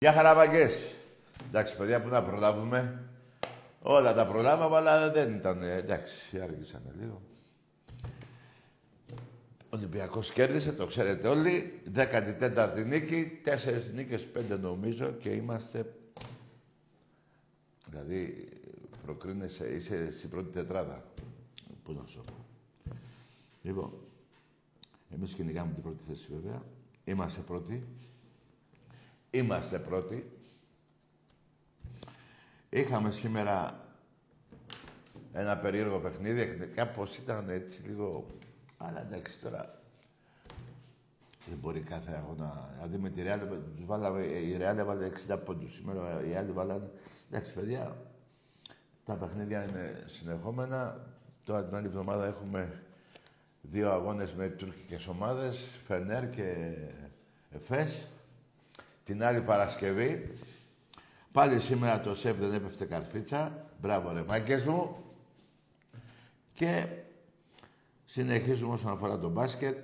Γεια χαραβαγκές. Εντάξει, παιδιά, που να προλάβουμε. Όλα τα προλάβαμε, αλλά δεν ήταν. Εντάξει, άργησανε λίγο. Ο Ολυμπιακός κέρδισε, το ξέρετε όλοι. 14η νίκη, 4 νίκες, 5 νομίζω και είμαστε... Δηλαδή, προκρίνεσαι, είσαι στην πρώτη τετράδα. Πώς να σου πω. Λοιπόν, εμείς κυνηγάμε την πρώτη θέση βέβαια. Είμαστε πρώτοι. Είμαστε πρώτοι. Είχαμε σήμερα ένα περίεργο παιχνίδι. Κάπως ήταν έτσι λίγο... Αλλά εντάξει τώρα... Δεν μπορεί κάθε αγώνα... Δηλαδή με τη Ρεάλια τους βάλαμε... Η Ρεάλια βάλε 60 πόντους. Σήμερα οι άλλοι βάλανε... Εντάξει παιδιά, τα παιχνίδια είναι συνεχόμενα. Τώρα την άλλη εβδομάδα έχουμε 2 αγώνες με τουρκικές ομάδες. Φενέρ και Εφές. Την άλλη Παρασκευή, πάλι σήμερα το ΣΕΒ δεν έπεφτε καρφίτσα. Μπράβο ρε μάγκες μου. Και συνεχίζουμε όσον αφορά το μπάσκετ.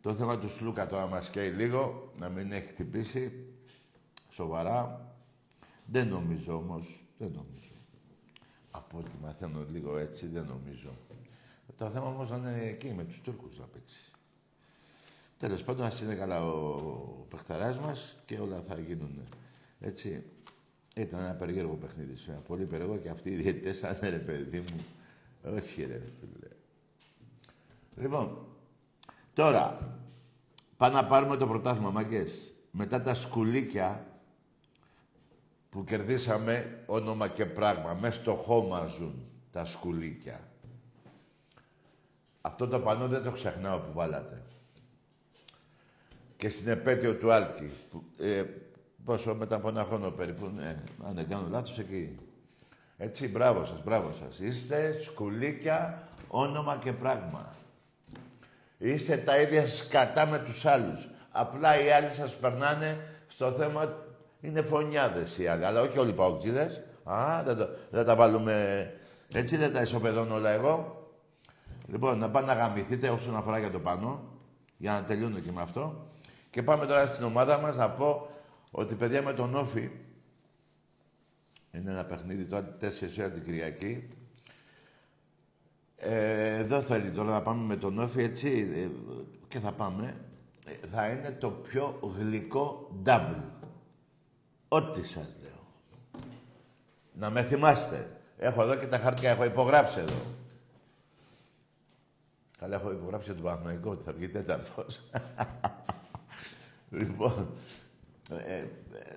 Το θέμα του Σλούκα τώρα μας καίει λίγο, να μην έχει χτυπήσει σοβαρά. Δεν νομίζω όμως, δεν νομίζω. Από ό,τι μαθαίνω λίγο έτσι, δεν νομίζω. Το θέμα όμως να είναι εκεί με τους Τούρκους να παίξει. Τέλος πάντων, ας είναι καλά ο παιχταράς μας και όλα θα γίνουν. Έτσι, ήταν ένα περίεργο παιχνίδι σήμερα. Πολύ περίεργο και αυτοί οι διαιτητές θα είναι ρε παιδί μου. Όχι ρε φίλε. Λοιπόν, τώρα, πάμε να πάρουμε το πρωτάθλημα, μάγκες. Μετά τα σκουλίκια που κερδίσαμε όνομα και πράγμα. Μες στο χώμα ζουν τα σκουλίκια. Αυτό το πανό δεν το ξεχνάω που βάλατε. Και στην επέτειο του Άλκη, πόσο μετά από ένα χρόνο περίπου, αν δεν κάνω λάθος εκεί. Έτσι, μπράβο σας, μπράβο σας. Είστε σκουλίκια, όνομα και πράγμα. Είστε τα ίδια σκατά με τους άλλους. Απλά οι άλλοι σας περνάνε στο θέμα, είναι φωνιάδες οι άλλοι, αλλά όχι όλοι οι παοκτζίδες. Α, δεν τα βάλουμε, έτσι δεν τα ισοπεδώνω όλα εγώ. Λοιπόν, να πάνε να γαμηθείτε όσον αφορά για το πάνω, για να τελειώνω και με αυτό. Και πάμε τώρα στην ομάδα μας να πω ότι παιδιά με τον Όφη είναι ένα παιχνίδι τώρα 4 ώρα την Κυριακή. Εδώ θέλει τώρα να πάμε με τον Όφη έτσι και θα πάμε. Θα είναι το πιο γλυκό double. Ό,τι σας λέω. Να με θυμάστε. Έχω εδώ και τα χαρτιά, έχω υπογράψει εδώ. Καλά έχω υπογράψει τον Παναθηναϊκό ότι θα βγει τέταρτος. Λοιπόν,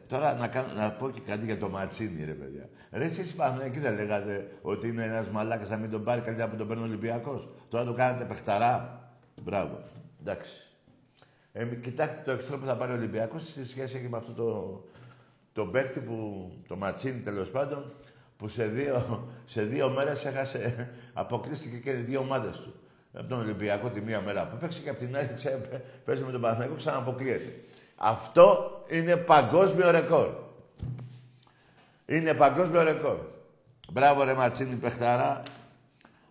τώρα να πω και κάτι για το Ματσίνι, ρε παιδιά. Ρε εσείς Παναθηναϊκοί δεν λέγατε ότι είναι ένας μαλάκας να μην τον πάρει καλύτερα από τον παίρνει ο Ολυμπιακός. Τώρα το κάνατε παιχταρά. Μπράβο. Εντάξει. Κοιτάξτε το εξτρό που θα πάρει ο Ολυμπιακός στη σχέση και με αυτό το παίκτη που το Ματσίνι τέλος πάντων που σε δύο μέρες έχασε, αποκλείστηκε και οι δύο ομάδες του. Από τον Ολυμπιακό τη μία μέρα που παίξει και από την άλλη παίζει με τον Παναθηναϊκό ξανααποκλείεται. Αυτό είναι παγκόσμιο ρεκόρ. Είναι παγκόσμιο ρεκόρ. Μπράβο ρε Ματσίνι παιχτάρα.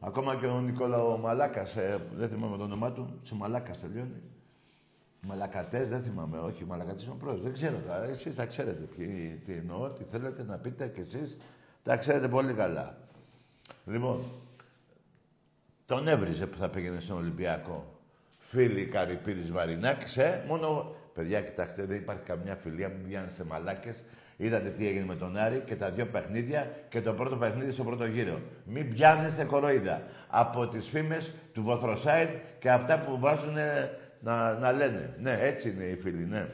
Ακόμα και ο Νικόλαο Μαλάκας, δεν θυμάμαι το όνομά του, σε Μαλάκας τελειώνει. Μαλακατές δεν θυμάμαι, όχι, μαλακατές είναι ο πρόεδρος, δεν ξέρω. Εσείς τα ξέρετε τι εννοώ, τι θέλετε να πείτε κι εσείς, τα ξέρετε πολύ καλά. Λοιπόν, τον έβριζε που θα πήγαινε στον Ολυμπιακό. Φίλοι Καρυπίδης Μαρινάκης, μόνο... Παιδιά, κοιτάξτε, δεν υπάρχει καμιά φιλία, μην πηγαίνεστε μαλάκες. Είδατε τι έγινε με τον Άρη και τα δύο παιχνίδια και το πρώτο παιχνίδι στο πρώτο γύρο. Μην πιάνεστε κοροϊδά από τις φήμες του Βοθροσάιτ και αυτά που βάζουν να λένε. Ναι, έτσι είναι οι φίλοι, ναι.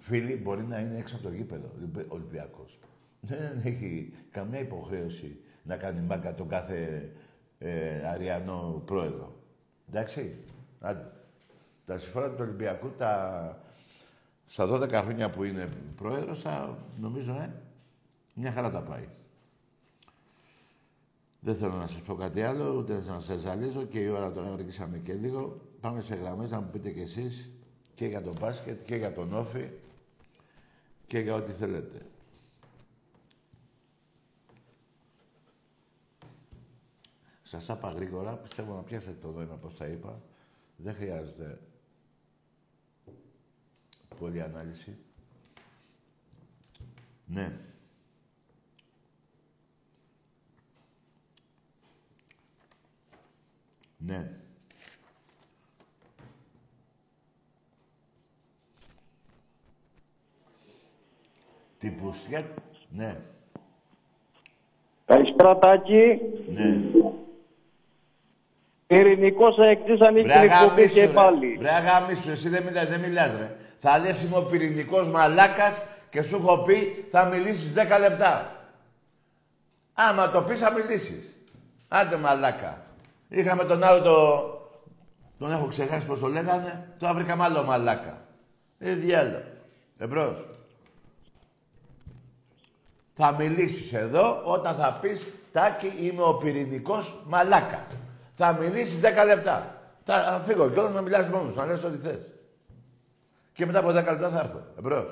Φίλοι μπορεί να είναι έξω από το γήπεδο, Ολυμπιακός. Δεν έχει καμία υποχρέωση να κάνει μπάκα τον κάθε αριανό πρόεδρο. Εντάξει, άντε. Τα συμφέροντα του Ολυμπιακού στα 12 χρόνια που είναι πρόεδρος, νομίζω, μια χαρά τα πάει. Δεν θέλω να σας πω κάτι άλλο, ούτε να σας ζαλίζω και η ώρα τώρα βρήκαμε και λίγο. Πάμε σε γραμμές να μου πείτε κι εσείς και για τον μπάσκετ και για τον όφι και για ό,τι θέλετε. Σας τα είπα γρήγορα, πιστεύω να πιάσετε το νόημα πώς τα είπα. Δεν χρειάζεται πολλή ανάλυση. Ναι. Ναι. Την πουστιά... Ναι. Καλησπέρα Τάκη. Ναι. Ειρηνικός εκτής ανοίξει την εκπομπή και πάλι. Βρε αγαμίσου, εσύ δεν μιλάς ρε. Θα λες είμαι ο πυρηνικός μαλάκας και σου έχω πει θα μιλήσεις 10 λεπτά. Άμα το πεις θα μιλήσεις. Άντε μαλάκα. Είχαμε τον άλλο τον έχω ξεχάσει πως το λέγανε, τώρα βρήκαμε άλλο μαλάκα. Διάλο. Εμπρός. Θα μιλήσεις εδώ όταν θα πεις Τάκη είμαι ο πυρηνικός μαλάκα. Θα μιλήσεις 10 λεπτά. Θα φύγω και όλος να μιλάς μόνος, να λες ό,τι θες. Και μετά από 10 λεπτά θα έρθω. Εμπρός.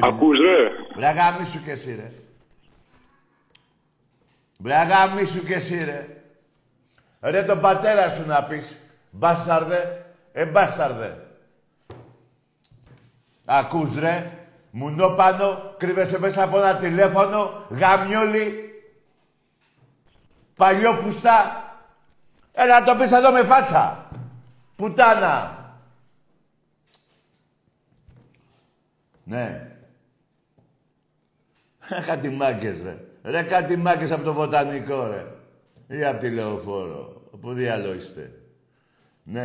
Ακούς ρε. Βρε αγαμίσου κι εσύ ρε. Βρε αγαμίσου κι εσύ ρε. Ρε τον πατέρα σου να πεις. Μπάσταρδε. Μπάσταρδε. Ακούς ρε. Μουνό πάνω. Κρύβεσαι μέσα από ένα τηλέφωνο. Γαμιόλι. Παλιό πουστά. Έλα να το πεις εδώ με φάτσα. Πουτάνα. Ναι. Κάτι μάγκες ρε. Ρε κάτι μάγκες από το Βοτανικό ρε. Ή από τη Λεωφόρο. Όπου διαλόγιστε. Ναι.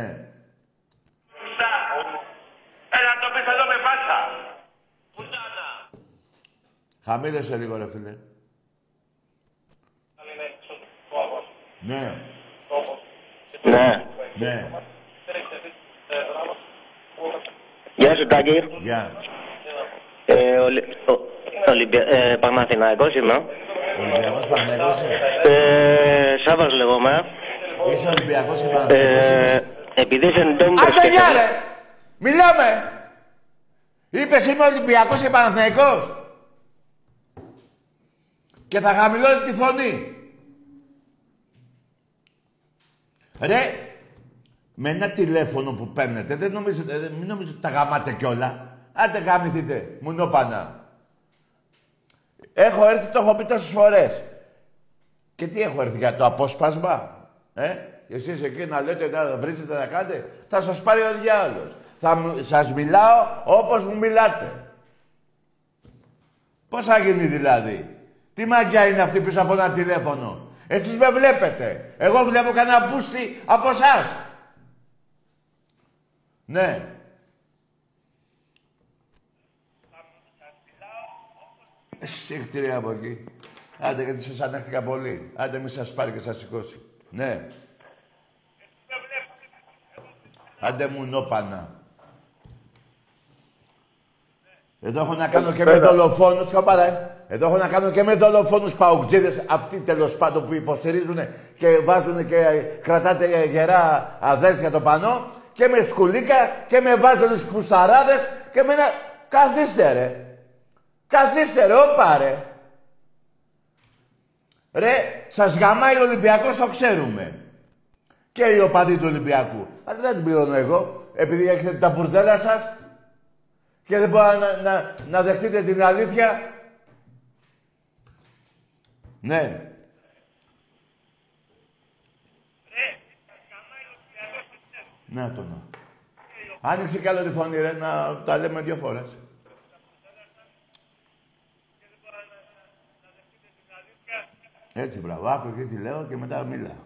Έλα να το πεις εδώ με φάτσα. Πουτάνα. Χαμήλωσε λίγο ρε φίλε. Ναι. Ναι. Ναι. Γεια σου Τάκη. Γεια. Παναθηναϊκός είμαι. Ολυμπιακός Παναθηναϊκός. Σάββας λέγομαι. Είσαι Ολυμπιακός και Παναθηναϊκός. Επειδή είσαι εντόμου... Άντε γεια ρε! Μιλάμε! Είπες είμαι Ολυμπιακός και Παναθηναϊκός. Και θα χαμηλώνει τη φωνή. Ρε, με ένα τηλέφωνο που παίρνετε, μην νομίζετε ότι τα γαμάτε κιόλα. Άντε γαμηθείτε, μουνόπανα. Έχω έρθει, το έχω πει τόσες φορές. Και τι έχω έρθει για το απόσπασμα, εσείς εκεί να λέτε, να βρίζετε, να κάνετε. Θα σας πάρει ο διάολος. Θα σας μιλάω όπως μου μιλάτε. Πώς θα γίνει δηλαδή. Τι μαγιά είναι αυτή πίσω από ένα τηλέφωνο. Εσείς με βλέπετε. Εγώ βλέπω κανένα μπούστι από εσάς. Ναι. Συγχτήρια από εκεί. Άντε γιατί σας ανέχτηκα πολύ. Άντε μη σας πάρει και σας σηκώσει. Ναι. Άντε μου νόπανα. Εδώ έχω να κάνω και με δολοφόνους, καπάρα. Εδώ έχω να κάνω και με δολοφόνους παοκτζίδες, αυτοί τέλος πάντων που υποστηρίζουν και βάζουν και κρατάτε γερά αδέρφια το πανό, και με σκουλίκα και με βάζελους πουσαράδες και με ένα... Καθίστε ρε. Καθίστε ρε, όπα ρε. Ρε, σας γαμάει ο Ολυμπιακός, το ξέρουμε. Και οι οπαδοί του Ολυμπιακού. Αλλά δεν την πληρώνω εγώ, επειδή έχετε τα μπουρδέλα σας και δεν μπορώ να δεχτείτε την αλήθεια. Ναι. Να το να. Άνοιξε κι άλλο τη φωνή ρε, να τα λέμε δύο φορές. Έτσι μπράβο, άκου και τι λέω και μετά μίλα.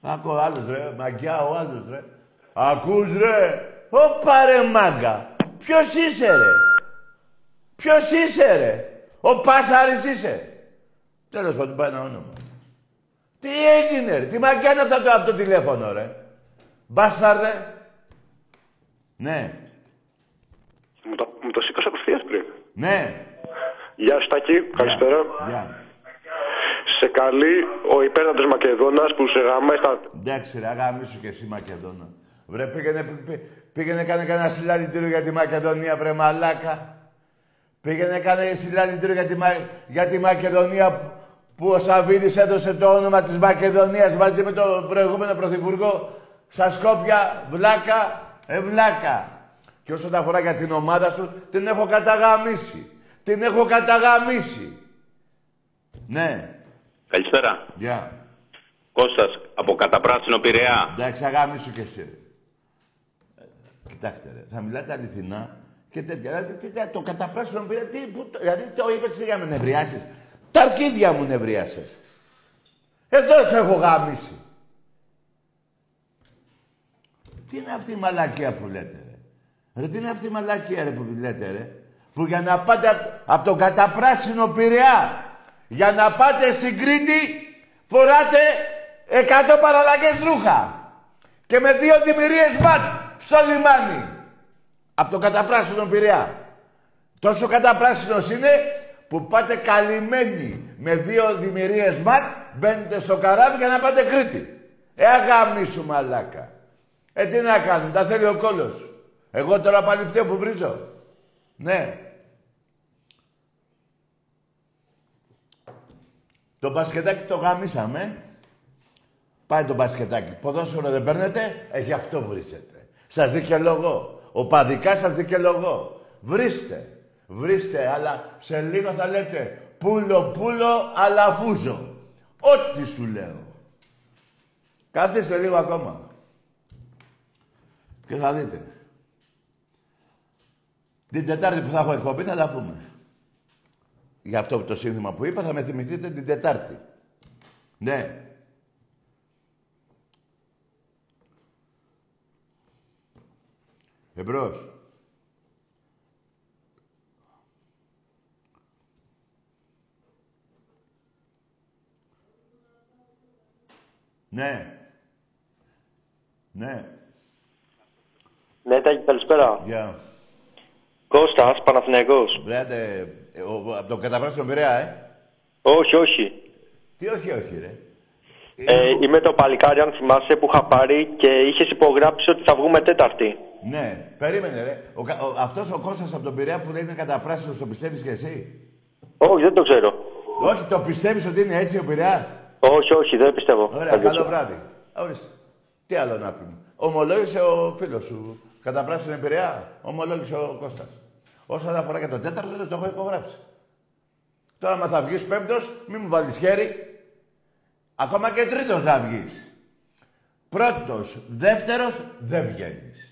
Άκου ο άλλος ρε, μαγκιά ο άλλος ρε. Ακούς ρε, όπα ρε μάγκα. Ποιος είσαι ρε. Ποιος είσαι ρε. Ο Πάσαρης είσαι. Τέλος πάντων, πάει ένα όνομα. Τι έγινε ρε, τι μαγκιά είναι αυτά τώρα από το τηλέφωνο ρε. Μπάσταρδε. Ναι. Μου το σήκωσε απευθείας πριν. Ναι. Γεια Στάκη, καλησπέρα. Γεια. Σε καλεί ο υπέρτατος Μακεδόνας που σε γαμάει στα... Εντάξει ρε, αγαμίσου και εσύ Μακεδόνα. Βρε πήγαινε κάνε κανένα συλλαλητήριο για τη Μακεδονία βρε μαλάκα. Πήγαινε κανένα συλλαλητήριο για τη Μακεδονία που ο Σαββίδης έδωσε το όνομα της Μακεδονίας μαζί με τον προηγούμενο πρωθυπουργό στα Σκόπια, βλάκα, βλάκα. Και όσον αφορά για την ομάδα σου, την έχω καταγαμίσει. Την έχω καταγαμίσει. Ναι. Καλησπέρα. Γεια. Yeah. Κώστας, από Καταπράσινο Πειραιά. Εντάξει, αγαμίσου και εσύ. Κοιτάξτε ρε, θα μιλάτε αληθινά. Και τέτοια. Το Καταπράσινο Πειραιά, δηλαδή το είπες για με νευριάσεις. Τα αρκίδια μου νευρίασες. Εδώ σε έχω γάμισει. Τι είναι αυτή η μαλακία που λέτε ρε. Ρε τι είναι αυτή η μαλακία ρε που λέτε ρε. Που για να πάτε από τον Καταπράσινο Πειραιά, για να πάτε στην Κρήτη, φοράτε 100 παραλλαγές ρούχα. Και με 2 τιμηρίες βατ στο λιμάνι. Από τον Καταπράσινο Πειραιά. Τόσο καταπράσινος είναι που πάτε καλυμμένοι με 2 δημιουργίες ματ, μπαίνετε στο καράβι για να πάτε Κρήτη. Αγαμίσου μαλάκα. Τι να κάνουν, τα θέλει ο κόλος. Εγώ τώρα πάλι φταίω που βρίζω. Ναι. Το μπασκετάκι το γαμίσαμε. Πάει το μπασκετάκι. Ποδόσφαιρο δεν παίρνετε, γι' αυτό βρίζετε. Σας δικαιολογώ. Οπαδικά σας δικαιολογώ. Βρίστε. Βρίστε, αλλά σε λίγο θα λέτε πούλο, πούλο, αλαφούζο. Ό,τι σου λέω. Καθίστε λίγο ακόμα. Και θα δείτε. Την Τετάρτη που θα έχω εκπομπή θα τα πούμε. Γι' αυτό το σύνθημα που είπα θα με θυμηθείτε την Τετάρτη. Ναι. Εμπρός. Ναι. Ναι. Ναι, Τάκη, καλησπέρα. Γεια. Κώστας, Παναθηναϊκός. Βρέατε, από τον Καταπράσινο Πειραιά, Όχι, όχι. Τι όχι, όχι, ρε. Είμαι το παλικάρι, αν θυμάσαι, που είχα πάρει και είχες υπογράψει ότι θα βγούμε Τέταρτη. Ναι, περίμενε, ρε. Αυτός ο Κώστας από τον Πειραιά που λέει είναι καταπράσινος, το πιστεύεις κι εσύ? Όχι, δεν το ξέρω. Όχι, το πιστεύεις ότι είναι έτσι ο Πειραιάς? Όχι, όχι, δεν πιστεύω. Ωραία, καλό βράδυ. Ορίστε. Τι άλλο να πούμε. Ομολόγησε ο φίλος σου. Καταπράσινο Πειραιά, ομολόγησε ο Κώστας. Όσον αφορά και το τέταρτο, δεν το έχω υπογράψει. Τώρα, άμα θα βγεις πέμπτος, μη μου βάλεις χέρι. Ακόμα και τρίτος θα βγεις. Πρώτος, δεύτερος, δεν βγαίνεις.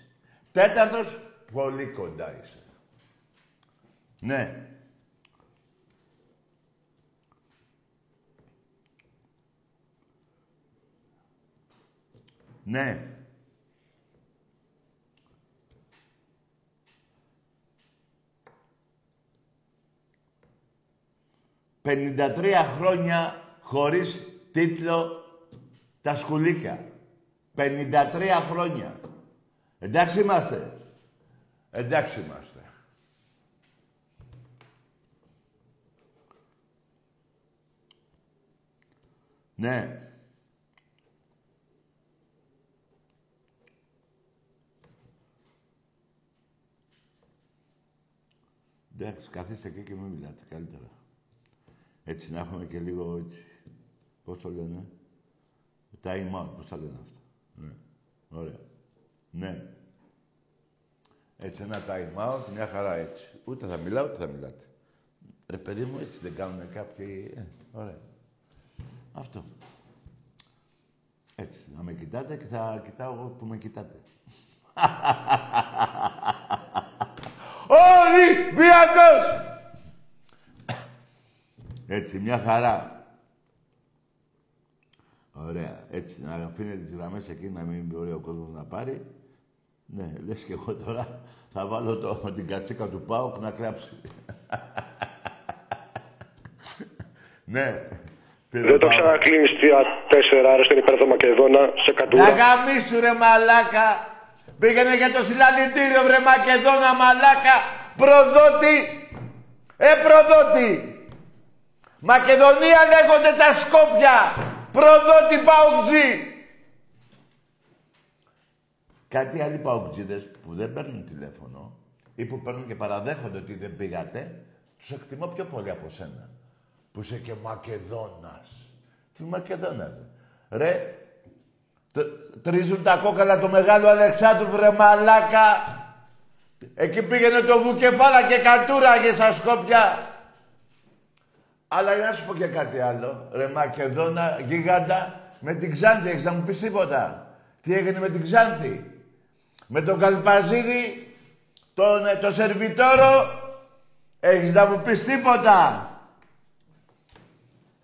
Τέταρτος, πολύ κοντά είσαι. Ναι. Ναι. «53 χρόνια χωρίς τίτλο τα σκουλίκια. 53 χρόνια. Εντάξει είμαστε. Εντάξει είμαστε. Ναι. Εντάξει, καθίστε εκεί και μην μιλάτε καλύτερα. Έτσι να έχουμε και λίγο έτσι. Πώς το λένε. Time out, πώς τα λένε αυτά. Ναι. Ωραία. Ναι. Έτσι ένα time out, μια χαρά έτσι. Ούτε θα μιλάω, ούτε θα μιλάτε. Ρε παιδί μου, έτσι δεν κάνουμε κάποιοι... ωραία. Αυτό. Έτσι, να με κοιτάτε και θα κοιτάω εγώ που με κοιτάτε. Ολυμπιακός! Έτσι, μια χαρά. Ωραία. Έτσι, να αφήνετε τις γραμμές εκεί, να μην είναι ωραίο ο κόσμος να πάρει. Ναι, λες και εγώ τώρα θα βάλω την κατσίκα του ΠΑΟΚ να κλάψει. Ναι. Δεν το ξανακλίνεις τι 4 ώρες στην υπέρ του Μακεδόνα, σε κατούρα. Να γαμίσου ρε μαλάκα. Πήγαινε για το συλλαλητήριο βρε Μακεδόνα μαλάκα. Προδότη. Προδότη. Μακεδονία λέγονται τα Σκόπια. Προδότη παουτζή. Κάτι άλλοι παουτζίδες που δεν παίρνουν τηλέφωνο ή που παίρνουν και παραδέχονται ότι δεν πήγατε, τους εκτιμώ πιο πολύ από σένα. Που είσαι και Μακεδόνας. Τι Μακεδόνας, ρε. Τρίζουν τα κόκαλα το μεγάλο Αλεξάνδρου, βρε μαλάκα. Εκεί πήγαινε το βουκεφάλα και κατούραγε στα Σκόπια. Αλλά για να σου πω και κάτι άλλο. Ρε Μακεδόνα, γίγαντα, με την Ξάνθη. Έχεις να μου πεις τίποτα. Τι έγινε με την Ξάνθη. Με τον Καλπαζίδη, τον σερβιτόρο. Έχεις να μου πεις τίποτα.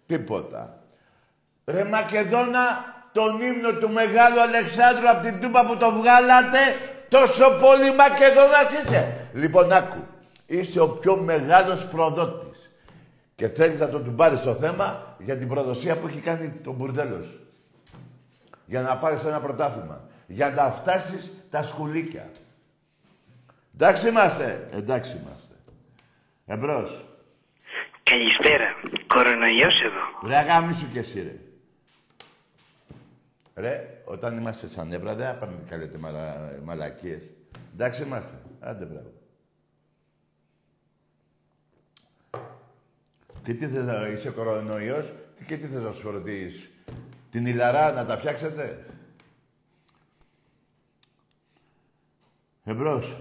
Τίποτα. Ρε Μακεδόνα, τον ύμνο του μεγάλου Αλεξάνδρου από την Τούμπα που το βγάλατε, τόσο πολύ Μακεδόνας είσαι. Λοιπόν, άκου, είσαι ο πιο μεγάλος προδότης. Και θέλεις να τον πάρεις στο θέμα για την προδοσία που έχει κάνει τον μπουρδέλο σου. Για να πάρεις ένα πρωτάθλημα. Για να φτάσεις τα σκουλίκια. Εντάξει είμαστε. Εντάξει είμαστε. Εμπρός. Καλησπέρα. Κορονοϊός εδώ. Ρε αγάμισου κι εσύ ρε. Ρε, όταν είμαστε σαν νεύρα δεν θα πάμε και καλέτε μαλακίες. Εντάξει είμαστε. Άντε μπράβο. Και τι θες να είσαι κορονοϊός και τι θες να σου ρωτήσεις. Την ηλαρά να τα φτιάξετε. Εμπρός.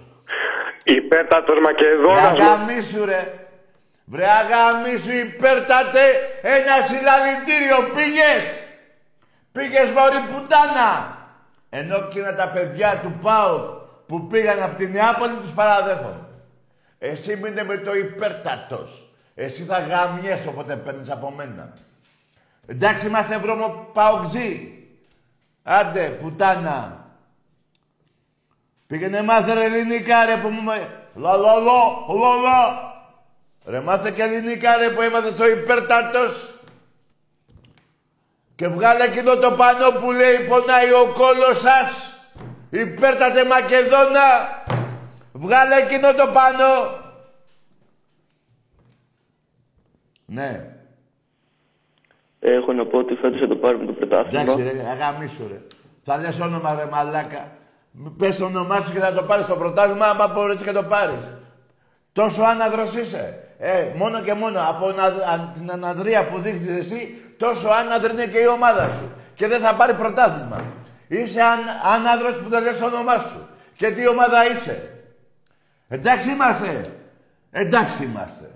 Υπέρτατος Μακεδόνας. Ρε αγάμισου ρε. Βρε αγαμίσου υπέρτατε, ένα συλλαλητήριο πήγες! Πήγες μωρή πουτάνα! Ενώ εκείνα τα παιδιά του ΠΑΟΚ που πήγαν από την Νεάπολη τους παραδέχομαι. Εσύ μείνε με το υπέρτατος. Εσύ θα γαμιέσαι όποτε παίρνεις από μένα. Εντάξει είμαστε βρώμο ΠΑΟΚτζή. Άντε πουτάνα. Πήγαινε μάθε ρε ελληνικά ρε που μου με... λα. Ρε μάθε και ελληνικά ρε που είμαστε στο υπέρτατος και βγάλε εκείνο το πανό που λέει πονάει ο κόλος σας υπέρτατε Μακεδόνα, βγάλε εκείνο το πανό. Ναι. Έχω να πω ότι φέτος θα το πάρουμε το πρωτάθλημα. Εντάξει ρε, αγαμίσου ρε. Θα λες όνομα ρε μαλάκα. Πες το όνομά σου και θα το πάρεις το πρωτάθλημα άμα μπορείς και το πάρεις. Τόσο άναδρος είσαι. Μόνο και μόνο από την αναδρία που δείχνεις εσύ, τόσο άναδρη είναι και η ομάδα σου. Και δεν θα πάρει πρωτάθλημα. Είσαι άναδρος που δεν λες το όνομά σου. Και τι ομάδα είσαι. Εντάξει είμαστε. Εντάξει είμαστε.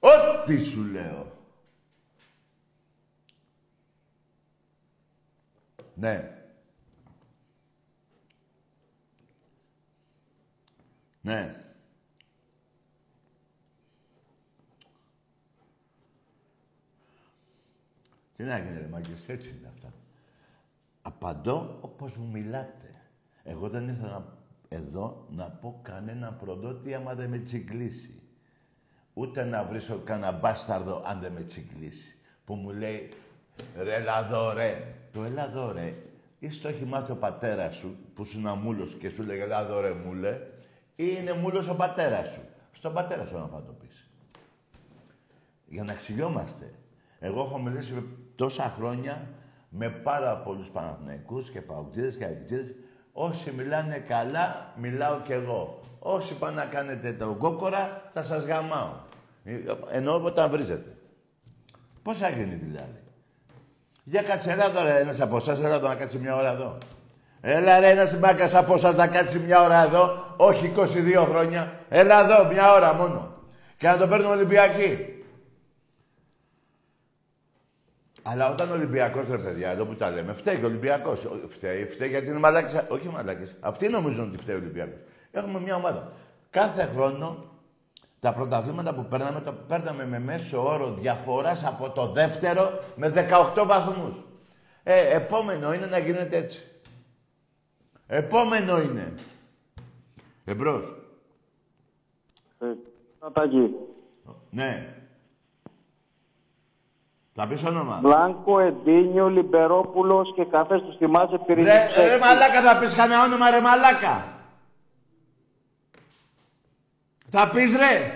Ό,τι σου λέω. Ναι. Ναι. Τι να γίνει ρε μάγκες, έτσι είναι αυτά. Απαντώ όπως μου μιλάτε. Εγώ δεν ήρθα εδώ να πω κανένα προδότη άμα δεν με τσιγκλίσει. Ούτε να βρίσκω κανένα μπάσταρδο αν δεν με τσιγκλίσει. Που μου λέει Ρε Λαδόρε, το Ελαδόρε, είσαι το έχει μάθει ο πατέρας σου, που σου είναι αμούλος και σου λέγε Ελαδόρε μούλε, ή είναι μούλος ο πατέρας σου. Στον πατέρα σου να το πεις. Για να ξυλιόμαστε. Εγώ έχω μιλήσει τόσα χρόνια με πάρα πολλούς Παναθηναϊκούς και Παοκτζίδες και Αγκτζίδες. Όσοι μιλάνε καλά, μιλάω κι εγώ. Όσοι πάνε να κάνετε τον κόκορα, θα σας γαμάω. Εννοώ όταν βρίζετε. Πώς θα γίνει δηλαδή. Για κάτσε, έλα εδώ ρε ένας από εσάς, έλα εδώ να κάτσει μια ώρα εδώ. Έλα ρε ένας μπάκας από εσάς να κάτσει μια ώρα εδώ, όχι 22 χρόνια. Έλα εδώ, μια ώρα μόνο. Και να τον παίρνουμε Ολυμπιακοί. Αλλά όταν ο Ολυμπιακός, ρε παιδιά, εδώ που τα λέμε, φταίει και ο Ολυμπιακός. Φταίει γιατί είναι μαλάκες. Όχι μαλάκες. Αυτοί νομίζουν ότι φταίει ο Ολυμπιακός. Έχουμε μια ομάδα. Κάθε χρόνο τα πρωταθλήματα που παίρναμε, τα παίρναμε με μέσο όρο διαφοράς από το δεύτερο με 18 βαθμούς. Επόμενο είναι να γίνεται έτσι. Επόμενο είναι. Εμπρός. Τατάκι. Ναι. Θα πεις όνομα. Μπλάνκο, Εντίνιο, Λιμπερόπουλος και καφές τους θυμάσαι πυρήνης. Ρε μαλάκα, θα πεις κανένα όνομα, ρε μαλάκα. Θα πεις ρε.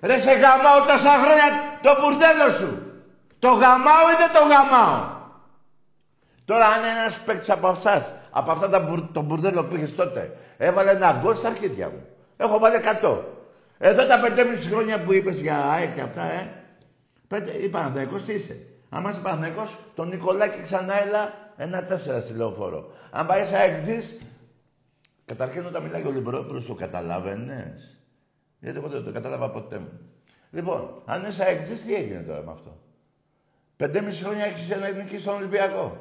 Ρε σε γαμάω τόσα χρόνια το μπουρδέλο σου. Το γαμάω ή δεν το γαμάω. Τώρα αν ένας παίκτης από αυτάς, από αυτά το μπουρδέλο που είχες τότε, έβαλε ένα γκολ στα αρχίδια μου. Έχω βάλει 100. Εδώ τα 5,5 χρόνια που είπες για ΑΕΚ και αυτά, η Παναθηναϊκός τι είσαι. Αν είσαι Παναθηναϊκός, τον Νικολάκη ξανά έλα 1-4 στη Λεωφόρο. Αν πάει σαν εξής, καταρχήν όταν μιλάει ο Λιμπερόπουλος το καταλάβαινες. Γιατί εγώ δεν το κατάλαβα ποτέ μου. Λοιπόν, αν είσαι εξής, τι έγινε τώρα με αυτό. 5,5 χρόνια έχεις ένα νίκη στον Ολυμπιακό.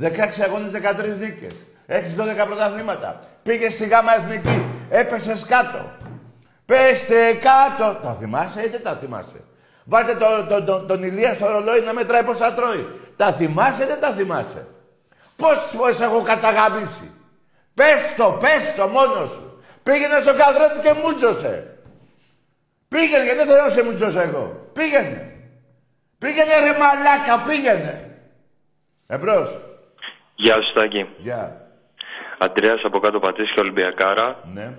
16 αγώνες, 13 νίκες. Έχεις 12 πρωταθλήματα. Πήγες στη Γάμα Εθνική. Έπεσες κάτω. Πέστε κάτω. Τα θυμάσαι ή δεν τα θυμάσαι. Βάλτε τον Ηλία στο ρολόι να μετράει πόσα τρώει. Τα θυμάσαι, δεν τα θυμάσαι. Πόσες φορές έχω καταγαμίσει. Πες το μόνος σου. Πήγαινε στον καθρέφτη και μούτσωσε. Πήγαινε, γιατί δεν θέλω να σε μουτσώσω εγώ. Πήγαινε ρε μαλάκα, πήγαινε. Εμπρός. Γεια σου Στάκη. Γεια. Αντρέας από κάτω Πατής και Ολυμπιακάρα. Ναι.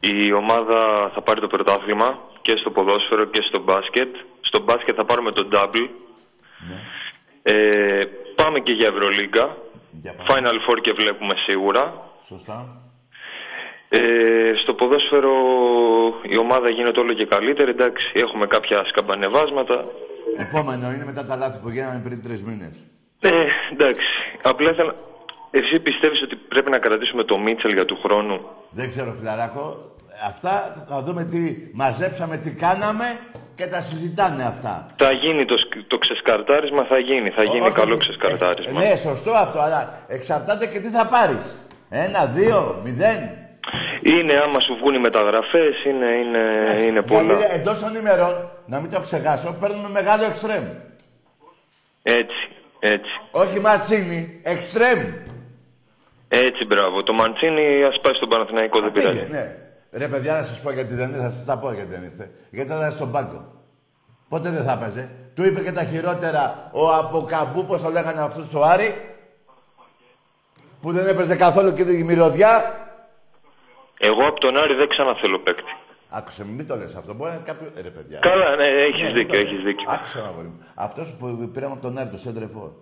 Η ομάδα θα πάρει το πρωτάθλημα και στο ποδόσφαιρο και στο μπάσκετ. Στο μπάσκετ θα πάρουμε τον double. Ναι. Πάμε και για Ευρωλίγκα. Final Four και βλέπουμε σίγουρα. Σωστά. Στο ποδόσφαιρο η ομάδα γίνεται όλο και καλύτερη. Εντάξει, έχουμε κάποια σκαμπανεβάσματα. Επόμενο είναι μετά τα λάθη που γίνανε πριν 3 μήνες. Εντάξει. Απλά ήθελα... Εσύ πιστεύεις ότι πρέπει να κρατήσουμε το Μίτσελ για του χρόνου? Δεν ξέρω φιλαράκο. Αυτά θα δούμε τι μαζέψαμε, τι κάναμε και τα συζητάνε αυτά. Θα γίνει το ξεσκαρτάρισμα, θα γίνει όχι, καλό ξεσκαρτάρισμα. Ναι, σωστό αυτό, αλλά εξαρτάται και τι θα πάρεις. 1, 2, 0. Είναι άμα σου βγουν οι μεταγραφές, είναι πολλά. Δηλαδή εντός των ημερών, να μην το ξεχάσω, παίρνουμε μεγάλο εξτρέμ. Έτσι. Όχι Ματσίνι, εξτρέμ. Έτσι, μπράβο. Το Ματσίνι ας πάει στον Παναθηναϊκό, δεν πειράζει. Ναι. Ρε παιδιά, να σας πω γιατί δεν ήρθε, θα σας τα πω γιατί δεν ήρθε. Γιατί ήταν στον πάγκο. Πότε δεν θα παίζει. Του είπε και τα χειρότερα ο Αποκαμπού, πώς το λέγανε αυτούς στο Άρη, που δεν έπαιζε καθόλου και τη μυρωδιά. Εγώ από τον Άρη δεν ξαναθέλω παίκτη. Άκουσε, μην το λες αυτό. Μπορεί να είναι κάποιο. Ρε παιδιά. Καλά, ναι, έχεις δίκιο. Άκουσε να βρει. Αυτός που πήραμε από τον Άρη, το Σέντρεφο,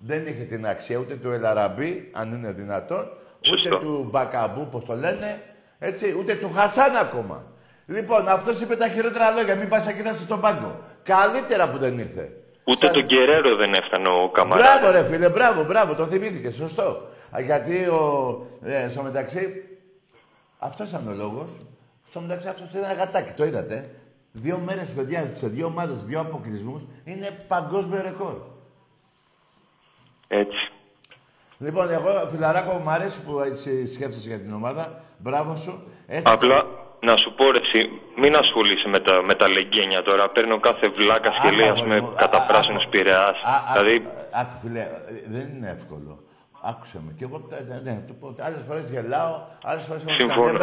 δεν είχε την αξία ούτε του Ελλαραμπή, αν είναι δυνατόν, ούτε του Μπακαμπού, πώς το λένε. Έτσι, ούτε του Χασάν ακόμα. Λοιπόν, αυτός είπε τα χειρότερα λόγια. Μην πας εκεί, θα είσαι στον πάγκο. Καλύτερα που δεν ήρθε. Ούτε τον Κεραίρο δεν έφτανε ο Καμαράς. Μπράβο, ρε φίλε, μπράβο, το θυμήθηκε. Σωστό. Γιατί στο μεταξύ, αυτός ήταν ο λόγος. Στο μεταξύ, αυτός ήταν ένα γατάκι, το είδατε. 2 μέρες, παιδιά, σε 2 ομάδες, 2 αποκλεισμούς, είναι παγκόσμιο ρεκόρ. Έτσι. Λοιπόν, εγώ φιλαράκο μου αρέσει που έτσι σκέφτεσαι για την ομάδα. Μπράβο σου. Έτσι... Απλά να σου πω ρε εσύ, μην ασχολείσαι με τα λεγγένια τώρα. Παίρνω κάθε βλάκα και λέει ας με καταπράσινος Πειραιάς. Δηλαδή... Άκου φίλε, δεν είναι εύκολο. Άκουσε με. Και εγώ άλλες φορές γελάω, άλλες φορές συμφωνώ.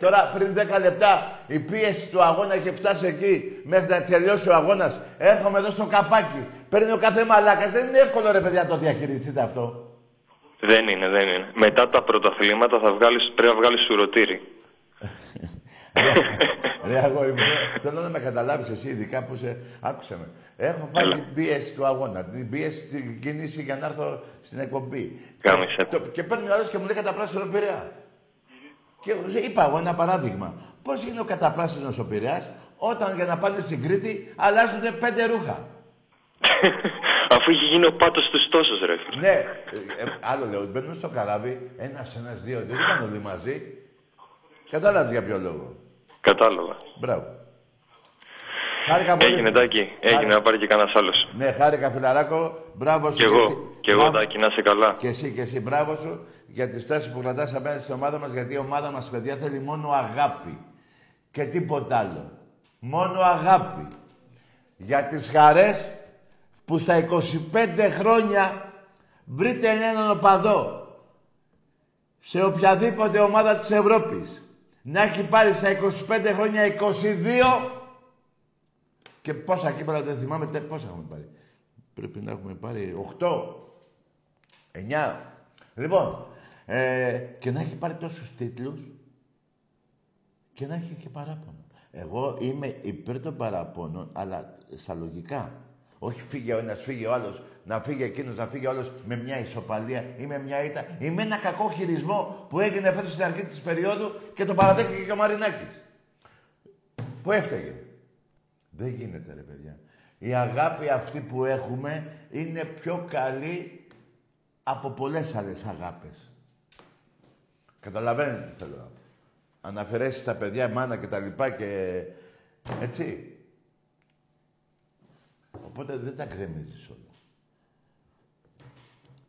Τώρα πριν 10 λεπτά η πίεση του αγώνα είχε φτάσει εκεί μέχρι να τελειώσει ο αγώνας. Έρχομαι εδώ στο καπάκι. Παίρνει ο κάθε μαλάκας. Δεν είναι εύκολο ρε παιδιά να το διαχειριστείτε αυτό. Δεν είναι, δεν είναι. Μετά τα πρωταθλήματα θα βγάλεις, πρέπει να βγάλεις σουρωτήρι. Ρε αγόρι μου, θέλω να με καταλάβεις εσύ ειδικά που σε... Άκουσε με. Έχω φάει την πίεση του αγώνα, την πίεση την κίνηση για να έρθω στην εκπομπή. Κάμισε. Και παίρνει ο άλλος και μου λέει καταπράσινο Πειραιάς. Και είπα εγώ ένα παράδειγμα. Πώς είναι ο καταπράσινος ο Πειραιάς όταν για να πάνε στην Κρήτη αλλάζουν 5 ρούχα. Αφού είχε γίνει ο πάτος τους τόσος ρε. Ναι. Άλλο λέω, μπαίνουν στο καράβι, ένας, δύο, δεν ήταν όλοι μαζί. Κατάλαβες για ποιο λόγο. Κατάλαβα. Μπράβο. Χάρηκα πολύ. Έγινε Τάκη, έγινε να πάρει και κανένας άλλος. Ναι, χάρηκα φιλαράκο, μπράβο σου. Κι εγώ Τάκη, να είσαι καλά. Και εσύ, μπράβο σου για τη στάση που κρατάς απέναντι στην ομάδα μας, γιατί η ομάδα μας, παιδιά, θέλει μόνο αγάπη. Και τίποτα άλλο. Μόνο αγάπη. Για τις χαρές που στα 25 χρόνια βρείτε έναν οπαδό σε οποιαδήποτε ομάδα της Ευρώπης να έχει πάρει στα 25 χρόνια 22 και πόσα κύπελλα δεν θυμάμαι, πόσα έχουμε πάρει. Πρέπει να έχουμε πάρει 8, 9. Λοιπόν, και να έχει πάρει τόσους τίτλους και να έχει και παράπονο. Εγώ είμαι υπέρ των παραπώνων, αλλά στα λογικά. Όχι φύγε ο ένας, φύγε ο άλλος, να φύγει εκείνος, να φύγει ο άλλος με μια ισοπαλία ή με μια ήττα ή με ένα κακό χειρισμό που έγινε φέτος στην αρχή της περίοδου και το παραδέχτηκε και ο Μαρινάκης. Που έφταιγε. Δεν γίνεται ρε παιδιά. Η αγάπη αυτή που έχουμε είναι πιο καλή από πολλές άλλες αγάπες. Καταλαβαίνετε τι θέλω να πω. Αν αφαιρέσεις τα παιδιά, μάνα και τα λοιπά και έτσι. Οπότε δεν τα κρεμίζεις όλα.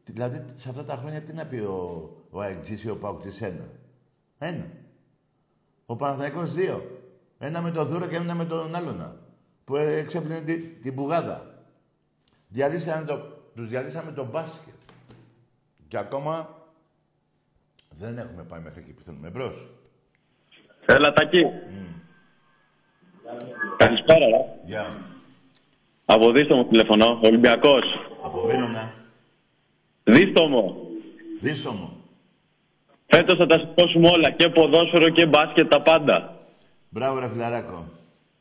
Δηλαδή, σε αυτά τα χρόνια τι να πει ο ΑΕΚΤΖΙΣ ή ο ΠΑΟΚΤΖΙΣ ένα. Ο Παναθηναϊκός 2. Ένα με τον Δούρο και ένα με τον άλλονα. Που εξέπλυνε την πουγάδα. Τους διαλύσαμε τον μπάσκετ. Και ακόμα δεν έχουμε πάει μέχρι εκεί που θέλουμε μπρος. Έλα Τακί. Καλησπέρα. Γεια. Από Δίστομο τηλεφωνώ, Ολυμπιακός. Από Βίρονα. Δίστομο. Φέτος θα τα σηκώσουμε όλα, και ποδόσφαιρο και μπάσκετ, τα πάντα. Μπράβο ρε φιλαράκο.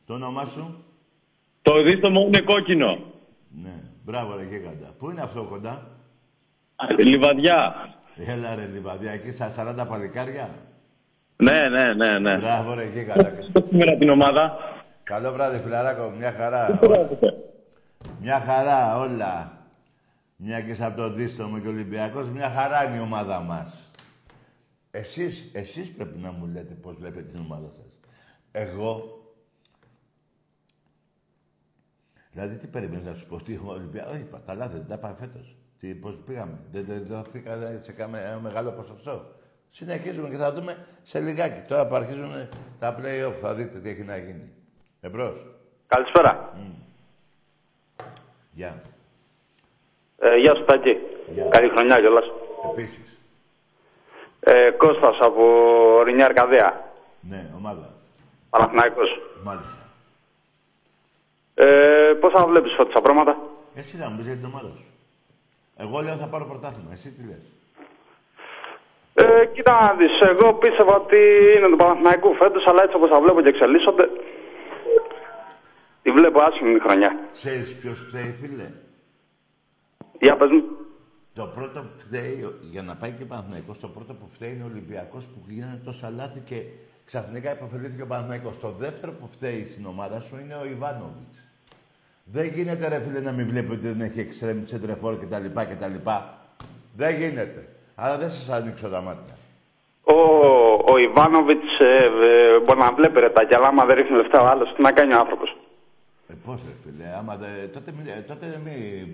Το όνομά σου. Το Δίστομο είναι κόκκινο. Ναι, μπράβο ρε γίγαντα. Πού είναι αυτό κοντά. Λιβαδιά. Έλα ρε Λιβαδιά, εκεί στα 40 παλικάρια. Ναι. Μπράβο ρε γίγαντα. Σήμερα την ομάδα. Καλό βράδυ, φιλαράκο. Μια χαρά. Μια χαρά όλα. Μια και από το Δίστομο και ο Ολυμπιακός, μια χαρά είναι η ομάδα μας. Εσείς πρέπει να μου λέτε πώς βλέπετε την ομάδα σας. Εγώ... Δηλαδή τι περιμένεις να σου πω ότι ο Ολυμπιακός... Όχι, τα λάθη δεν τα πάει φέτος. Πώς πήγαμε. Δεν δοθήκαμε σε ένα μεγάλο ποσοστό. Συνεχίζουμε και θα δούμε σε λιγάκι. Τώρα που αρχίζουν τα play-off θα δείτε τι έχει να γίνει. Εμπρός. Καλησπέρα. Γεια. Γεια σου Τάκη. Καλή χρονιά κιόλας. Επίσης. Κώστας από Ρινιά Αρκαδέα. Ναι, ομάδα. Παναθηναϊκός. Μάλιστα. Πώς θα βλέπεις φέτος τα πράγματα. Εσύ θα μου πεις για την ομάδα σου. Εγώ λέω θα πάρω πρωτάθλημα. Εσύ τι λες. Κοίτα να δεις. Εγώ πίστευα ότι είναι του Παναθηναϊκού φέτος, αλλά έτσι όπως θα βλέπω και εξελίσσονται. Τη βλέπω άσχημη χρονιά. Ξέρεις ποιος φταίει, φίλε. Για πες μου. Το πρώτο που φταίει, για να πάει και ο Παναθηναϊκός, το πρώτο που φταίει είναι ο Ολυμπιακός που γίνανε τόσα λάθη και ξαφνικά υποφελήθηκε ο Παναθηναϊκός. Το δεύτερο που φταίει στην ομάδα σου είναι ο Ιβάνοβιτς. Δεν γίνεται ρε φίλε να μην βλέπει ότι δεν έχει εξτρέμει σεντρεφόρ κτλ. Δεν γίνεται. Αλλά δεν σας ανοίξω τα μάτια. Ο Ιβάνοβιτς μπορεί να βλέπει ρε τα γυαλά, άμα δεν ρίχνει λεφτά ο άλλος, τι να κάνει ο άνθρωπος. Πώς ρε φίλε, άμα τότε μην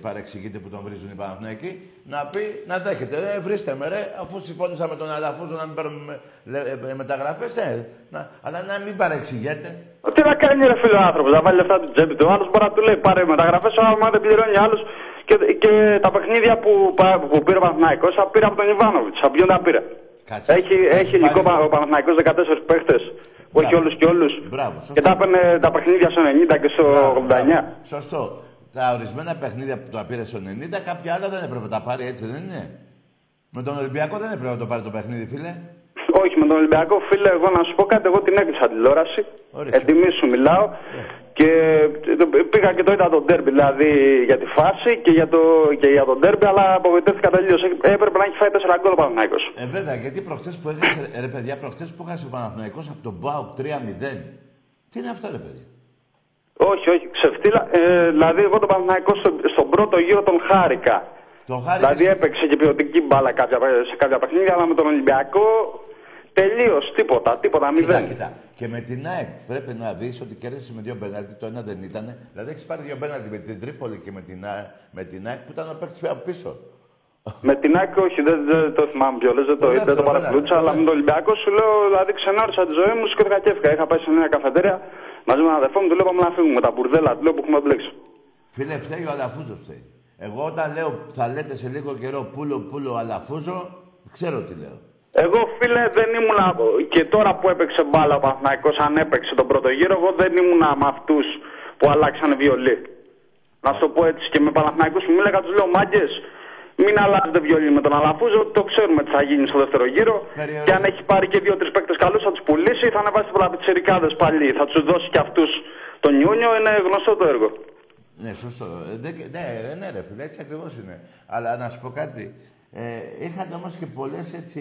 παρεξηγείτε που τον βρίζουν οι Παναθηναϊκοί, να πει να δέχεται, βρίστε με ρε, αφού συμφώνησα με τον Αλαφούζο να μην παίρνουμε μεταγραφές, αλλά να μην παρεξηγείτε. Τι να κάνει ρε φίλε ο άνθρωπος, να βάλει λεφτά του τσέπη του, ο άλλος μπορεί να του λέει πάρε μεταγραφές, άμα δεν πληρώνει ο άλλος και τα παιχνίδια που πήρε ο Παναθηναϊκός θα πήρε από τον Ιβάνοβιτς. Από ποιον τα πήρε. Κάτσε. Έχει υλικό ο Παναθηναϊκός 14 παίχτες. Όχι όλους και όλους. Και τα έπαιρνε τα παιχνίδια στο 90 και στο 89. Σωστό. Τα ορισμένα παιχνίδια που τα πήρε στο 90, κάποια άλλα δεν έπρεπε να τα πάρει, έτσι δεν είναι. Με τον Ολυμπιακό δεν έπρεπε να το πάρει το παιχνίδι, φίλε. Όχι, με τον Ολυμπιακό, φίλε, εγώ να σου πω κάτι. Εγώ την έκλεισα τηλεόραση. Εν τιμή σου μιλάω. Και πήγα και το είδα το ντέρμπι, δηλαδή για τη φάση και για το ντέρμπι, αλλά απογοητεύτηκα τελείως. Έπρεπε να έχει φάει 4 γκολ ο Παναθηναϊκός. Βέβαια, γιατί προχτές που έχασε, ρε παιδιά, προχτές που έχασε ο Παναθηναϊκός από τον ΠΑΟΚ 3-0. Τι είναι αυτό, ρε παιδιά. Όχι, όχι, ξεφτύλα. Δηλαδή, εγώ τον Παναθηναϊκό στον πρώτο γύρο τον χάρηκα. Δηλαδή έπαιξε και ποιοτική μπάλα σε κάποια παιχνίδια, αλλά με τον Ολυμπιακό τελείως τίποτα, μηδέν. Κοίτα. Και με την ΑΕΚ πρέπει να δεις ότι κέρδισε με δύο πέναλτι, το ένα δεν ήταν. Δηλαδή έχεις πάρει δύο πέναλτι με την Τρίπολη και με την ΑΕΚ που ήταν ο παίκτης από πίσω. Με την ΑΕΚ όχι, δεν το θυμάμαι πιο, δεν το παρακολούθησα, αλλά με τον Ολυμπιακό σου λέω, δηλαδή ξενάρισα τη ζωή μου, σκέφτηκα και έφυγα. Είχα πάει σε μια καφετέρια μαζί με έναν αδερφό μου, του λέω πάμε να φύγουμε με τα μπουρδέλα, του λέω που έχουμε μπλέξει. Φίλε, φταίει ο Αλαφούζο, φταίει. Εγώ όταν λέω θα λέτε σε λίγο καιρό πούλο Αλαφούζο, ξέρω τι λέω. Εγώ φίλε δεν ήμουν, και τώρα που έπαιξε μπάλα ο Παναθηναϊκός, αν έπαιξε τον πρώτο γύρο, εγώ δεν ήμουν με αυτούς που αλλάξαν βιολί. Να σου το πω έτσι, και με Παναθηναϊκούς που μίλαγα, τους λέω μάγκες, μην αλλάζετε βιολί με τον Αλαφούζο, το ξέρουμε τι θα γίνει στο δεύτερο γύρο. Και αν έχει πάρει και 2-3 παίκτες καλούς θα τους πουλήσει, θα ανεβάσει πολλά πιτσιρικάδες πάλι, θα τους δώσει και αυτούς τον Ιούνιο, είναι γνωστό το έργο. Ναι, σωστό. Ναι, ρε φίλε, έτσι ακριβώς είναι. Αλλά να σου πω κάτι. Είχατε όμως και πολλές έτσι,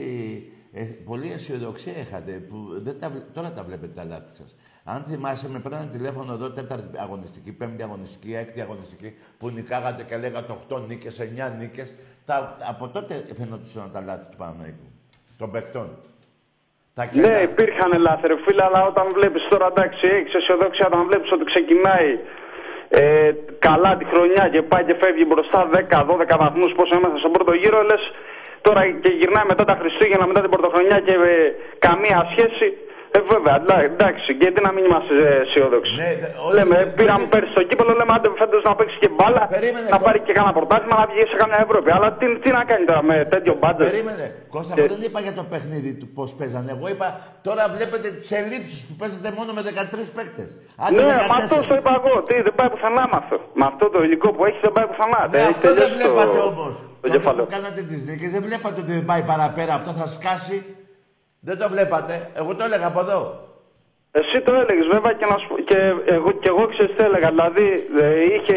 πολλή αισιοδοξία είχατε, που δεν τώρα τα βλέπετε τα λάθη σας. Αν θυμάσαι, με πέρανε τηλέφωνο εδώ, 4η αγωνιστική, 5η αγωνιστική, 6η αγωνιστική, που νικάγατε και λέγατε 8 νίκες, 9 νίκες. Από τότε φαινόντουσαν τα λάθη του Παναθηναϊκού, των παικτών. Ναι, υπήρχαν λάθη, ρε φίλε, αλλά όταν βλέπεις τώρα, εντάξει, έχεις αισιοδοξία, όταν βλέπεις ότι ξεκινάει καλά τη χρονιά και πάει και φεύγει μπροστά 10-12 βαθμούς πόσο είμαστε στον πρώτο γύρο, λες τώρα και γυρνάει μετά τα Χριστούγεννα, μετά την Πρωτοχρονιά και καμία σχέση. Βέβαια, εντάξει, γιατί να μην είμαστε αισιόδοξοι. Ναι, λέμε, πήραμε πέρσι το κύπελο, λέμε άντε φέτος να παίξει και μπάλα, περίμενε, να πάρει και κάνα πρωτάθλημα, να βγει σε καμιά Ευρώπη. Αλλά τι να κάνει τώρα με τέτοιο μπάτζετ. Περίμενε. Κώστα, εγώ δεν είπα για το παιχνίδι του πώς παίζανε. Εγώ είπα τώρα βλέπετε τις ελλείψεις που παίζετε μόνο με 13 παίκτες. Ναι, με αυτό το είπα εγώ. Τι, δεν πάει πουθενά με αυτό. Με αυτό το υλικό που έχει δεν πάει πουθενά. Αυτό δεν βλέπατε όμως. Όταν κάνατε τις νίκες, δεν βλέπατε ότι δεν πάει παραπέρα. Αυτό θα σκάσει. Δεν το βλέπατε. Εγώ το έλεγα από εδώ. Εσύ το έλεγες βέβαια και εγώ ξέρεις τι έλεγα. Δηλαδή είχε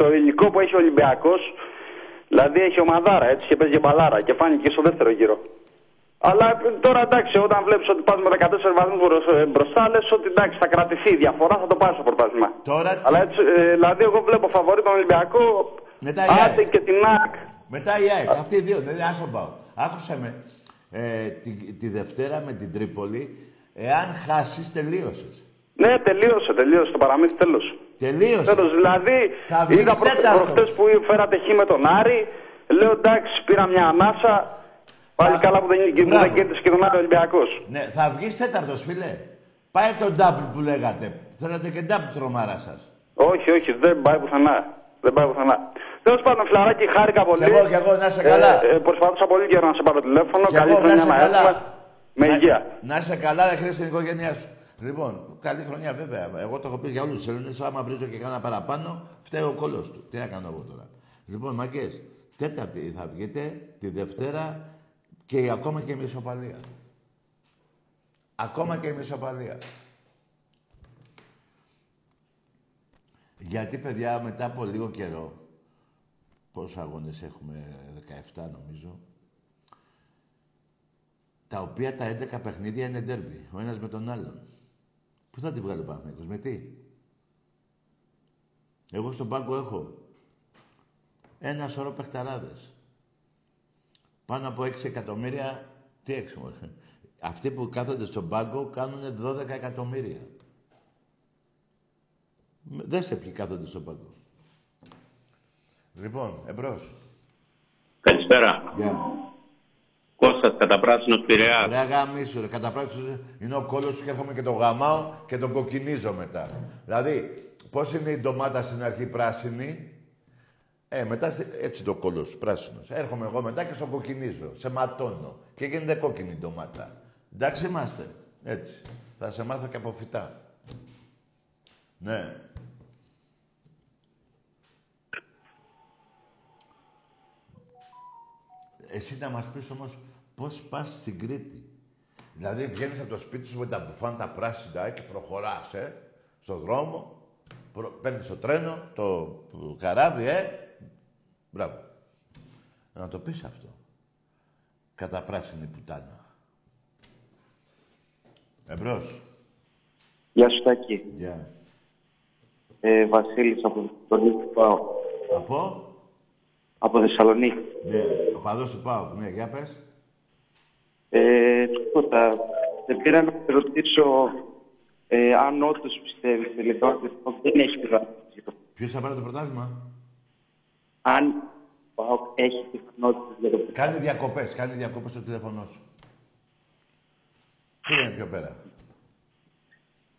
το υλικό που έχει ο Ολυμπιακός. Δηλαδή έχει ομαδάρα έτσι και παίζει μπαλάρα και φάνηκε στο δεύτερο γύρο. Αλλά τώρα εντάξει, όταν βλέπεις ότι πας με 14 βαθμούς μπροστά, λες ότι εντάξει θα κρατηθεί η διαφορά, θα το πάρει στο πρωτάθλημα. Τώρα... Αλλά έτσι, δηλαδή εγώ βλέπω φαβορί τον Ολυμπιακό, Άντε και την ΑΕΚ. Μετά η ΑΕΚ. Αυτοί οι δύο. Δηλαδή, ας τον πάω. Άκουσα με. Τη Δευτέρα με την Τρίπολη, εάν χάσεις, τελείωσες. Ναι, τελείωσε το παραμύθι, τέλος. Δηλαδή, είδα προχτές που φέρατε χ με τον Άρη, λέω εντάξει, πήρα μια ανάσα, πάλι καλά που δεν κέρδισε και τον Άρη Ολυμπιακός. Ναι, θα βγεις τέταρτος, φίλε. Πάει το ντάμπλ που λέγατε. Θέλατε και ντάμπλ τρομάρα σας. Όχι, δεν πάει πουθενά. Τέλος πάντων, φιλαράκι, χάρηκα πολύ. Και εγώ, να είσαι καλά. Προσπαθούσα πολύ καιρό να σε πάρω τηλέφωνο. Καλή χρονιά να έχουμε. Με υγεία. Να είσαι καλά, να χρειάζεται την οικογένειά σου. Λοιπόν, καλή χρονιά βέβαια. Εγώ το έχω πει για όλους τους Έλληνες. Άμα βρίζω και κάνα παραπάνω, φταίει ο κόλος του. Τι να κάνω εγώ τώρα. Λοιπόν, μαγκές, Τέταρτη θα βγείτε, τη Δευτέρα και ακόμα και η μισοπαλία. Γιατί, παιδιά, μετά από λίγο καιρό, πόσους αγώνες έχουμε, 17 νομίζω, τα οποία τα 11 παιχνίδια είναι ντέρμπι, ο ένας με τον άλλον. Πού θα τη βγάλει ο Παναθηναϊκός, με τι. Εγώ στον πάγκο έχω ένα σωρό παιχταράδες. Πάνω από 6 εκατομμύρια, τι έξω. Αυτοί που κάθονται στον πάγκο κάνουν 12 εκατομμύρια. Δεν σε ποιοι κάθονται στον πάγκο. Λοιπόν, εμπρός. Καλησπέρα. Κώστας, καταπράσινος Πειραιάς. Ρε αγαμίσου ρε, καταπράσινος είναι ο κόλλος σου και έρχομαι και τον γαμάω και τον κοκκινίζω μετά. Δηλαδή, πώς είναι η ντομάτα στην αρχή πράσινη, Μετά έτσι το κόλλος, πράσινος. Έρχομαι εγώ μετά και στο κοκκινίζω, σε ματώνω και γίνεται κόκκινη ντομάτα. Εντάξει είμαστε, έτσι. Θα σε μάθω και από φυτά. Ναι. Εσύ να μας πεις όμως πώς πας στην Κρήτη. Δηλαδή βγαίνεις από το σπίτι σου με τα μπουφάν τα πράσινα και προχωράς, στον δρόμο, παίρνεις το τρένο, το καράβι, Μπράβο. Να το πεις αυτό. Κατά πράσινη πουτάνα. Εμπρός. Γεια σου Τάκη. Γεια. Βασίλης από Θεσσαλονίκη του ΠΑΟΚ. Από Θεσσαλονίκη. Ναι, ο παδός του ΠΑΟΚ. Ναι, για πες. Τίποτα. Δεν πήρα να ρωτήσω αν όντως πιστεύεις τελικά ότι δεν έχει πιθανότητα. Ποιος θα πάρει το πρωτάθλημα? Αν ο ΠΑΟΚ έχει πιθανότητα. Κάνει διακοπές. Κάνει διακοπές στο τηλέφωνό σου. Τι είναι πιο πέρα.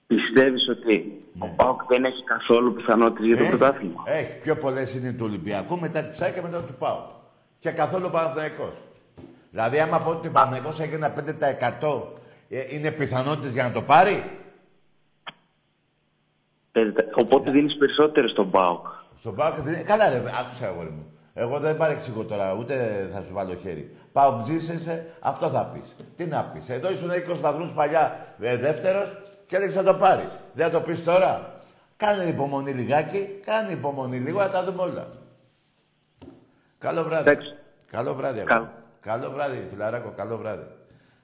Πιστεύεις ότι ο ΠΑΟΚ δεν έχει καθόλου πιθανότητες για το πρωτάθλημα? Έχει. Πιο πολλές είναι του Ολυμπιακού, μετά τη ΣΑΕ και μετά του ΠΑΟΚ. Και καθόλου Παναθηναϊκός. Δηλαδή, άμα πω ότι ο Παναθηναϊκός έχει ένα 5% είναι πιθανότητες για να το πάρει. Οπότε δίνεις περισσότερο στον ΠΑΟΚ. Στον ΠΑΟΚ δίνεις. Καλά, ρε, άκουσα αγόρι μου. Εγώ δεν παρεξηγώ τώρα, ούτε θα σου βάλω χέρι. Πάω, ψήσεσαι, αυτό θα πεις. Τι να πεις. Εδώ ήσουν 20 βαθμούς παλιά δεύτερος και έλεγξε να το πάρεις. Δεν θα το πεις τώρα. Κάνε υπομονή λιγάκι, κάνε υπομονή λίγο, θα τα δούμε όλα. Καλό βράδυ. Καλό βράδυ. Καλό βράδυ, φιλαράκο, καλό βράδυ.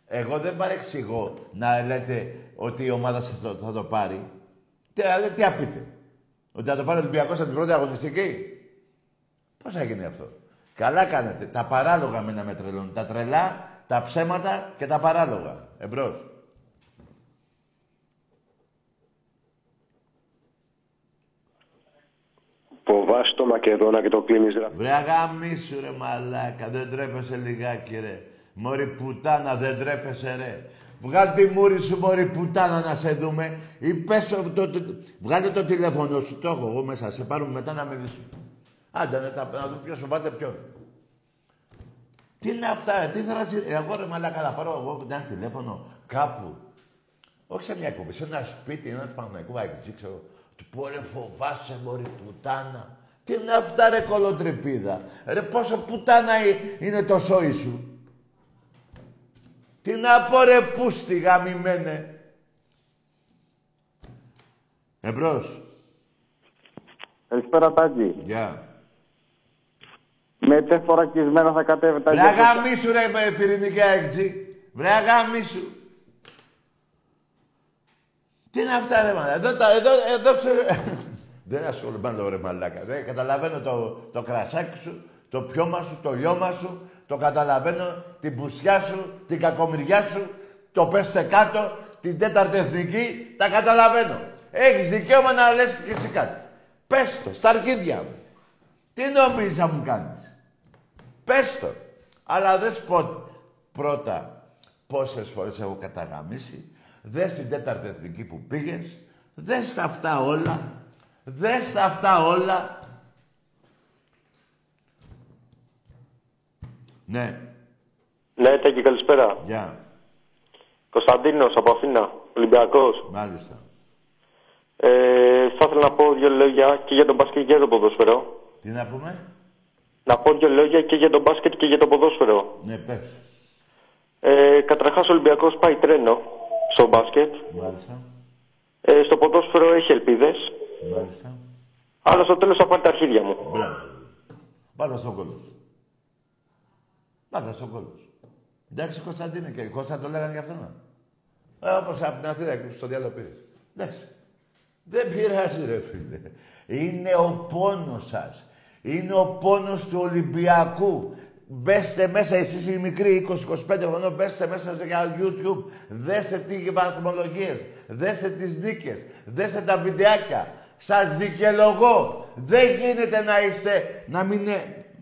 Εγώ δεν παρεξηγώ να λέτε ότι η ομάδα σας θα το πάρει. Τι απείτε. Ότι θα το πάρει ο Ολυμπιακός από την πρώτη αγωνιστική. Πώς θα γίνει αυτό. Καλά κάνετε. Τα παράλογα μένα με τρελώνουν. Τα τρελά, τα ψέματα και τα παράλογα. Εμπρός. Ποβάς το Μακεδόνα και το κλείνεις ρε. Βρε αγαμίσου ρε μαλάκα. Δεν τρέπεσαι λιγάκι ρε. Μωρή πουτάνα δεν τρέπεσαι ρε. Βγάλ' τη μούρη σου μωρή πουτάνα να σε δούμε. Ή πες βγάλε το τηλέφωνο σου. Το έχω εγώ μέσα. Σε πάρουμε μετά να μιλήσουμε. Άντε, να δω ποιος σοβάται ποιον. Τι είναι αυτά, τι θράση. Εγώ ρε μαλάκα να πάρω εγώ ένα τηλέφωνο κάπου. Όχι σε μια εκπομπή, σε ένα σπίτι, ένα Παναθηναϊκού βαγγιτζή, ξέρω. Του πω ρε φοβάσαι μωρή πουτάνα. Τι είναι αυτά ρε κολοτρυπίδα. Ρε πόσο πουτάνα είναι το σόι σου. Τι να πω ρε πούστη γαμημένε. Εμπρός. Καλησπέρα Τάκη. Γεια. Με τέσσερα κισμένα θα κατέβετε. Βρε αγαμίσου ρε πυρηνική έξι. Βρε αγαμίσου. Τι είναι αυτά ρε μαλάκα. Εδώ ξέρω. Δεν ασχολούμαι με το ρε μαλάκα. Καταλαβαίνω το κρασάκι σου, το πιώμα σου, το λιώμα σου. Το καταλαβαίνω, την πουσιά σου, την κακομοιριά σου. Το πέστε κάτω, την τέταρτη εθνική. Τα καταλαβαίνω. Έχεις δικαίωμα να λες και εσύ κάτι. Πες το, στα αρχίδια μου. Τι νομίζεις να μου κάνεις. Πες το. Αλλά δες πρώτα πόσες φορές έχω καταγαμίσει. Δες την τέταρτη εθνική που πήγες. Δες τα αυτά όλα. Δες τα αυτά όλα. Ναι. Ναι, Τάκη, καλησπέρα. Γεια. Κωνσταντίνος από Αθήνα, Ολυμπιακός. Μάλιστα. Θα ήθελα να πω δύο λόγια και για τον μπάσκετ και για το ποδόσφαιρο. Τι να πούμε? Να πω δύο λόγια και για τον μπάσκετ και για το ποδόσφαιρο. Ναι, πες. Καταρχάς, ο Ολυμπιακός πάει τρένο στο μπάσκετ. Μάλιστα. Στο ποδόσφαιρο έχει ελπίδες. Μάλιστα. Αλλά στο τέλος θα πάρει τα αρχίδια μου. Μπράβο. Πάντα στον κόλλο. Πάντα στον κόλλο. Εντάξει, Κωνσταντίνε, και Κώστα το λέγανε για αυτόν. Όπως από την Αθήνα και στο διάλογο πήρε. Εντάξει. Δεν πειράζει ρε φίλε. Είναι ο πόνος σας. Είναι ο πόνος του Ολυμπιακού. Μπέστε μέσα, εσείς οι μικροί 20-25 χρονών, μπέστε μέσα σε YouTube. Δέστε τις βαθμολογίες. Δέστε τις νίκες. Δέστε τα βιντεάκια. Σας δικαιολογώ. Δεν γίνεται να μην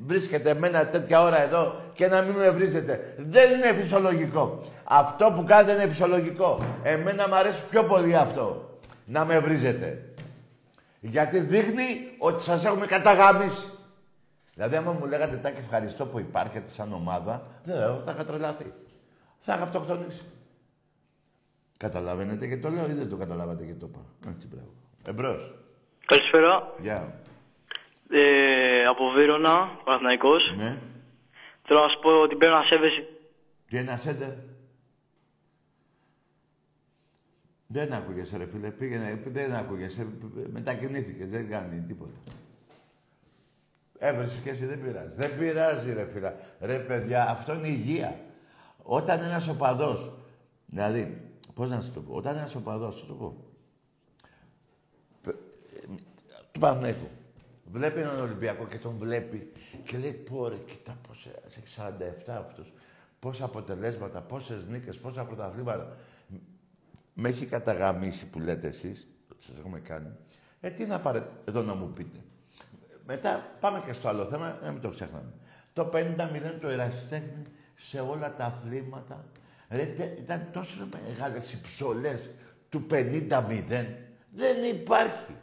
βρίσκετε εμένα τέτοια ώρα εδώ και να μην με βρίζετε. Δεν είναι φυσιολογικό. Αυτό που κάνετε είναι φυσιολογικό. Εμένα μου αρέσει πιο πολύ αυτό. Να με βρίζετε. Γιατί δείχνει ότι σας έχουμε καταγαμίσει. Δηλαδή, άμα μου λέγατε Τάκη, ευχαριστώ που υπάρχετε σαν ομάδα, δεν θα είχα τρελαθεί. Θα είχα αυτοκτονήσει. Καταλαβαίνετε και το λέω, ή δεν το καταλάβατε και το είπα. Έτσι, μπράβο. Εμπρός. Καλησπέρα. Γεια. Yeah. Από Βύρωνα, Παναθηναϊκός. Ναι. Θέλω να σου πω ότι παίρνω ασέβεση. Και ένα σέντερ. Δεν ακούγεσαι, ρε φίλε. Πήγαινε, δεν ακούγεσαι. Μετακινήθηκες, δεν κάνει τίποτα. Έβρεσες και εσύ, δεν πειράζει. Δεν πειράζει, ρε φίλε. Ρε παιδιά, αυτό είναι υγεία. Όταν ένας οπαδός, δηλαδή, πώς να σου το πω, όταν ένας οπαδός, σου το πω, του Παναθηναϊκού, βλέπει έναν Ολυμπιακό και τον βλέπει και λέει, πω ρε, κοίτα πώς έχει 47 αυτός, πόσα αποτελέσματα, πόσες νίκες, πόσα πρωταθλήματα. Με έχει καταγαμίσει που λέτε εσείς, σας έχουμε κάνει. Τι να πάρετε εδώ να μου πείτε. Μετά πάμε και στο άλλο θέμα, να μην το ξεχνάμε. Το 50-0 το ερασιτέχνη σε όλα τα αθλήματα. Ρε, ήταν τόσο μεγάλες οι ψωλές του 50-0. Δεν υπάρχει.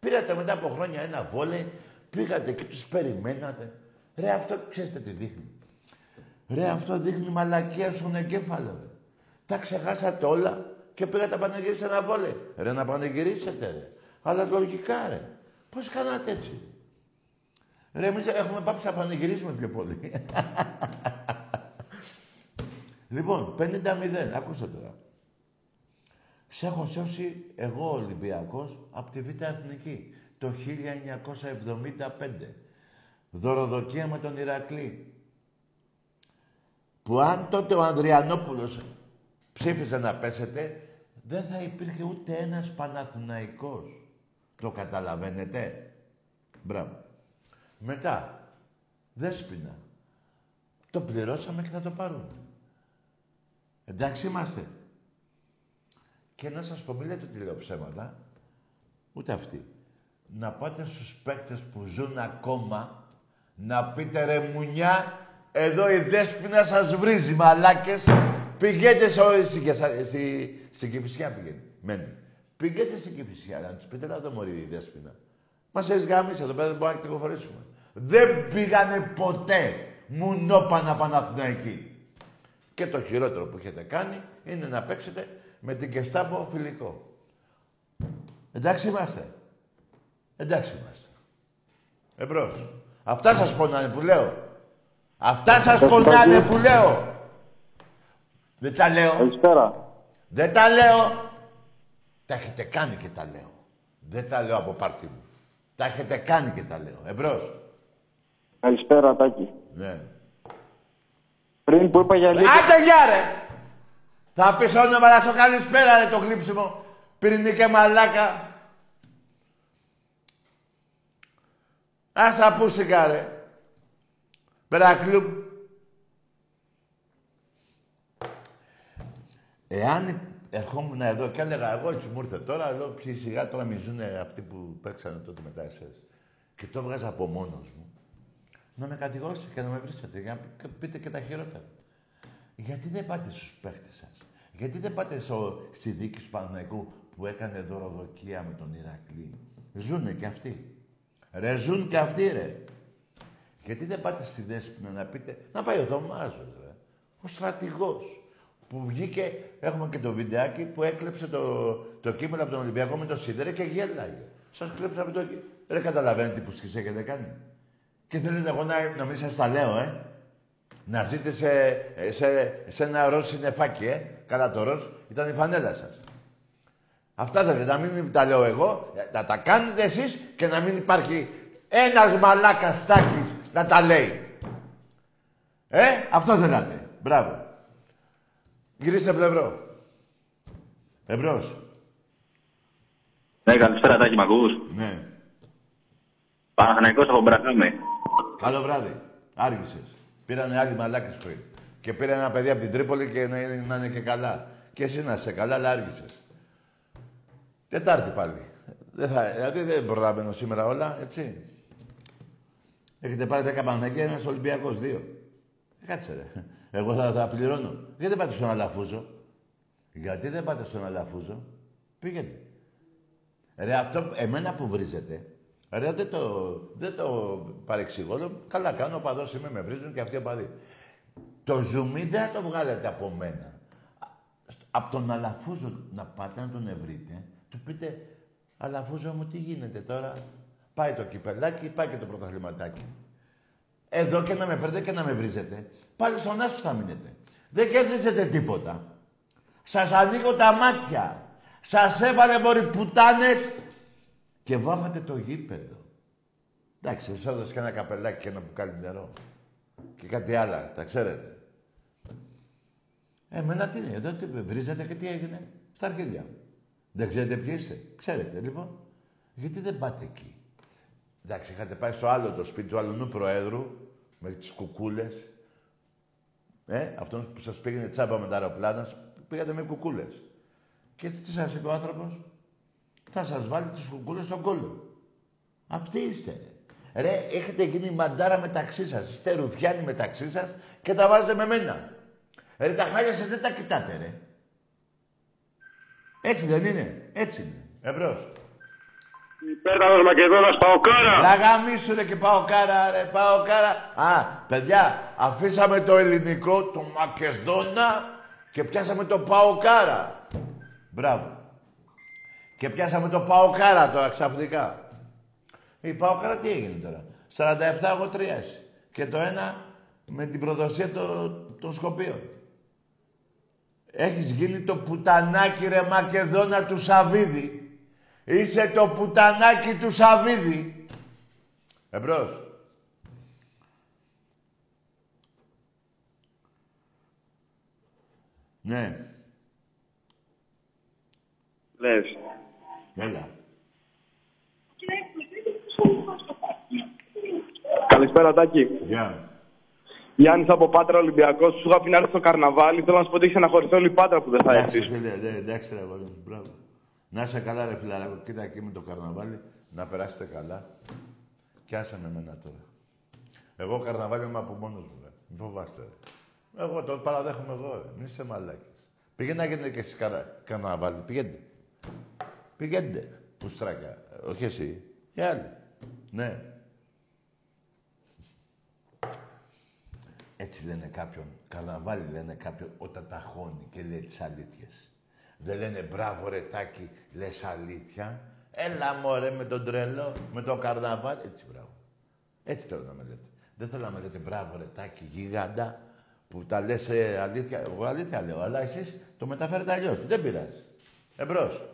Πήρατε μετά από χρόνια ένα βόλεϊ, πήγατε και τους περιμένατε. Ρε, αυτό ξέρετε τι δείχνει. Ρε, αυτό δείχνει μαλακία στον εγκέφαλο. Ρε. Τα ξεχάσατε όλα. Και πήγα να πανηγυρίσετε ένα βόλεϊ. Ρε, να πανηγυρίσετε, ρε. Αλλά λογικά, ρε. Πώς κάνατε έτσι. Ρε, εμείς έχουμε πάψει να πανηγυρίσουμε πιο πολύ. Λοιπόν, 50-0. Ακούστε τώρα. Σε έχω σώσει εγώ, Ολυμπιακός, από τη Β' Εθνική. Το 1975. Δωροδοκία με τον Ηρακλή. Που αν τότε ο Ανδριανόπουλος ψήφιζε να πέσετε, δεν θα υπήρχε ούτε ένας Παναθηναϊκός. Το καταλαβαίνετε. Μπράβο. Μετά, Δέσποινα. Το πληρώσαμε και θα το πάρουμε. Εντάξει είμαστε. Και να σας πω, μην λέτε ότι λέω ψέματα, ούτε αυτοί. Να πάτε στους παίκτες που ζουν ακόμα, να πείτε ρε μουνιά, εδώ η Δέσποινα σας βρίζει μαλάκες. Πηγαίνετε στην Κυφυσιά, πηγαίνει. Μένει. Πηγαίνετε στην Κυφυσιά, να τους πείτε να το μωρεί η Δέσποινα. Μας έχεις γαμίσει, εδώ πέρα δεν μπορούμε να κυκλοφορήσουμε. Δεν πήγανε ποτέ μουνόπανα Παναθηναϊκοί. Και το χειρότερο που έχετε κάνει είναι να παίξετε με την Κεστάπο φιλικό. Εντάξει είμαστε. Εντάξει είμαστε. Εμπρός. Αυτά σας πονάνε που λέω. Αυτά σας πονάνε που λέω. Δεν τα λέω. Καλησπέρα. Δεν τα λέω. Τα έχετε κάνει και τα λέω. Δεν τα λέω από πάρτι μου. Τα έχετε κάνει και τα λέω. Εμπρός. Καλησπέρα, Τάκη. Ναι. Πριν που είπα για λίγο... Άντε γεια ρε! Θα πεις όνομα να σου καλησπέρα ρε το γλύψιμο. Πυρηνικέ μαλάκα. Ας απούσικα ρε. Μπερακλούμ. Εάν ερχόμουν εδώ και έλεγα εγώ έτσι μου ήρθε τώρα, λέω ποιοι σιγά τώρα μιζούνε αυτοί που παίξανε τότε μετά εσές. Και το βγάζα από μόνος μου. Να με κατηγορήσετε και να με βρίσκετε, για να πείτε και τα χειρότερα. Γιατί δεν πάτε στους παίχτες σας. Γιατί δεν πάτε στη δίκη του Παναθηναϊκού που έκανε δωροδοκία με τον Ηρακλή. Ζούνε κι αυτοί. Ρε ζουν κι αυτοί ρε. Γιατί δεν πάτε στη Δέσποινα να πείτε, να πάει ο Δωμάζος ρε. Ο στρατηγός. Που βγήκε, έχουμε και το βιντεάκι, που έκλεψε το κύπελο από τον Ολυμπιακό με το σίδερο και γέλαγε. Σας κλέψαμε το κύπελο. Ρε καταλαβαίνετε που σκησέ έχετε κάνει. Και θέλετε εγώ να μην σας τα λέω, Να ζείτε σε ένα ροζ συννεφάκι, Καλά το ροζ ήταν η φανέλα σας. Αυτά θέλετε, να μην τα λέω εγώ, να τα κάνετε εσείς και να μην υπάρχει ένας μαλάκας Τάκης να τα λέει. Αυτό θέλατε. Μπράβο. Γυρίστε πλευρό. Εμπρός. Ναι, καλησπέρα Τάκη, μ' ακούς. Ναι. Παναθηναϊκός από Μπραχάμι. Καλό βράδυ. Άργησες. Πήρανε άλλοι μαλάκες πριν. Και πήρε ένα παιδί από την Τρίπολη και να είναι και καλά. Και εσύ να είσαι καλά, αλλά άργησες. Τετάρτη πάλι. Δηλαδή δεν προλαβαίνω σήμερα όλα, έτσι. Έχετε πάρει 10 Παναθηναϊκοί, ένας Ολυμπιακός, 2. Κάτσε ρε. Εγώ θα τα πληρώνω. Γιατί δεν πάτε στον Αλαφούζο. Γιατί δεν πάτε στον Αλαφούζο. Πήγαινε. Ρε αυτό, εμένα που βρίζετε, Ρε, δεν το παρεξηγώ. Καλά κάνω, παδός είμαι, με βρίζουν και αυτοί παδί. Το ζουμί δεν το βγάλετε από μένα. Από τον Αλαφούζο να πάτε να τον ευρείτε, του πείτε Αλαφούζο μου τι γίνεται τώρα. Πάει το κυπελάκι, πάει και το πρωταθληματάκι. Εδώ και να με παίρνετε και να με βρίζετε. Πάλι στον άσο θα μείνετε. Δεν κερδίζετε τίποτα. Σας ανοίγω τα μάτια. Σας έβαλε μοριπουτάνες και βάφατε το γήπεδο. Εντάξει, σας έδωσε και ένα καπελάκι και ένα μπουκάλι νερό. Και κάτι άλλα, τα ξέρετε. Εμένα τι είναι, εδώ τι βρίζετε και τι έγινε. Στα αρχίδια. Δεν ξέρετε ποιοι είστε. Ξέρετε λοιπόν. Γιατί δεν πάτε εκεί. Εντάξει, είχατε πάει στο άλλο το σπίτι του αλλού προέδρου, με τις κουκούλες. Αυτόν που σας πήγαινε τσάμπα με τα αεροπλάνα, πήγατε με κουκούλες. Και τι σας είπε ο άνθρωπος, θα σας βάλει τις κουκούλες στον κόλλο. Αυτοί είστε. Ρε, έχετε γίνει μαντάρα μεταξύ σας, είστε ρουφιάνοι μεταξύ σας και τα βάζετε με μένα. Ρε, τα χάλια σας δεν τα κοιτάτε, ρε. Έτσι δεν είναι, έτσι είναι. Εμπρός. Πέταλος Μακεδόνας, Παοκάρα! Να γαμίσου ρε και Παοκάρα, ρε, Παοκάρα! Α, παιδιά, αφήσαμε το ελληνικό, το Μακεδόνα και πιάσαμε το Παοκάρα. Μπράβο. Και πιάσαμε το Παοκάρα τώρα, ξαφνικά. Η Παοκάρα τι έγινε τώρα. 47 εγώ 3. Και το ένα με την προδοσία των Σκοπίων. Έχεις γίνει το πουτανάκι, ρε Μακεδόνα, του Σαββίδη. Είσαι το πουτανάκι του Σαββίδη. Εμπρός. Ναι. Λες. Έλα. Καλησπέρα, Τάκη. Γεια. Γιάννης από Πάτρα, Ολυμπιακός. Σου είχα πει να έρθει στο καρναβάλι. Θέλω να σου πω ότι έχεις αναχωρηθεί όλη η Πάτρα που δεν θα έρθεις. Εντάξει, ρε, μπράβο. Να είσαι καλά ρε φιλαράκο, κοίτα εκεί με το καρναβάλι, να περάσετε καλά. Κι άσε με εμένα τώρα. Εγώ καρναβάλι είμαι από μόνος μου, ρε. Μην φοβάστε, ρε. Εγώ το παραδέχομαι εδώ, ρε. Μην είστε μαλάκες. Πηγαίνετε να γίνετε και εσείς καρναβάλι. Πηγαίνετε. Πηγαίνετε, πουστράκια. Όχι εσύ, οι άλλοι. Ναι. Έτσι λένε κάποιον, καρναβάλι λένε κάποιον όταν ταχώνει και λέει τις αλήθειες. Δεν λένε μπράβο ρε Τάκη, λες αλήθεια. Έλα μωρέ με τον τρελό, με τον καρναβάλι. Έτσι μπράβο. Έτσι θέλω να με λέτε. Δεν θέλω να με λέτε μπράβο ρε Τάκη, γίγαντα, που τα λες αλήθεια. Εγώ αλήθεια λέω, αλλά εσείς το μεταφέρετε αλλιώς. Δεν πειράζει. Εμπρός.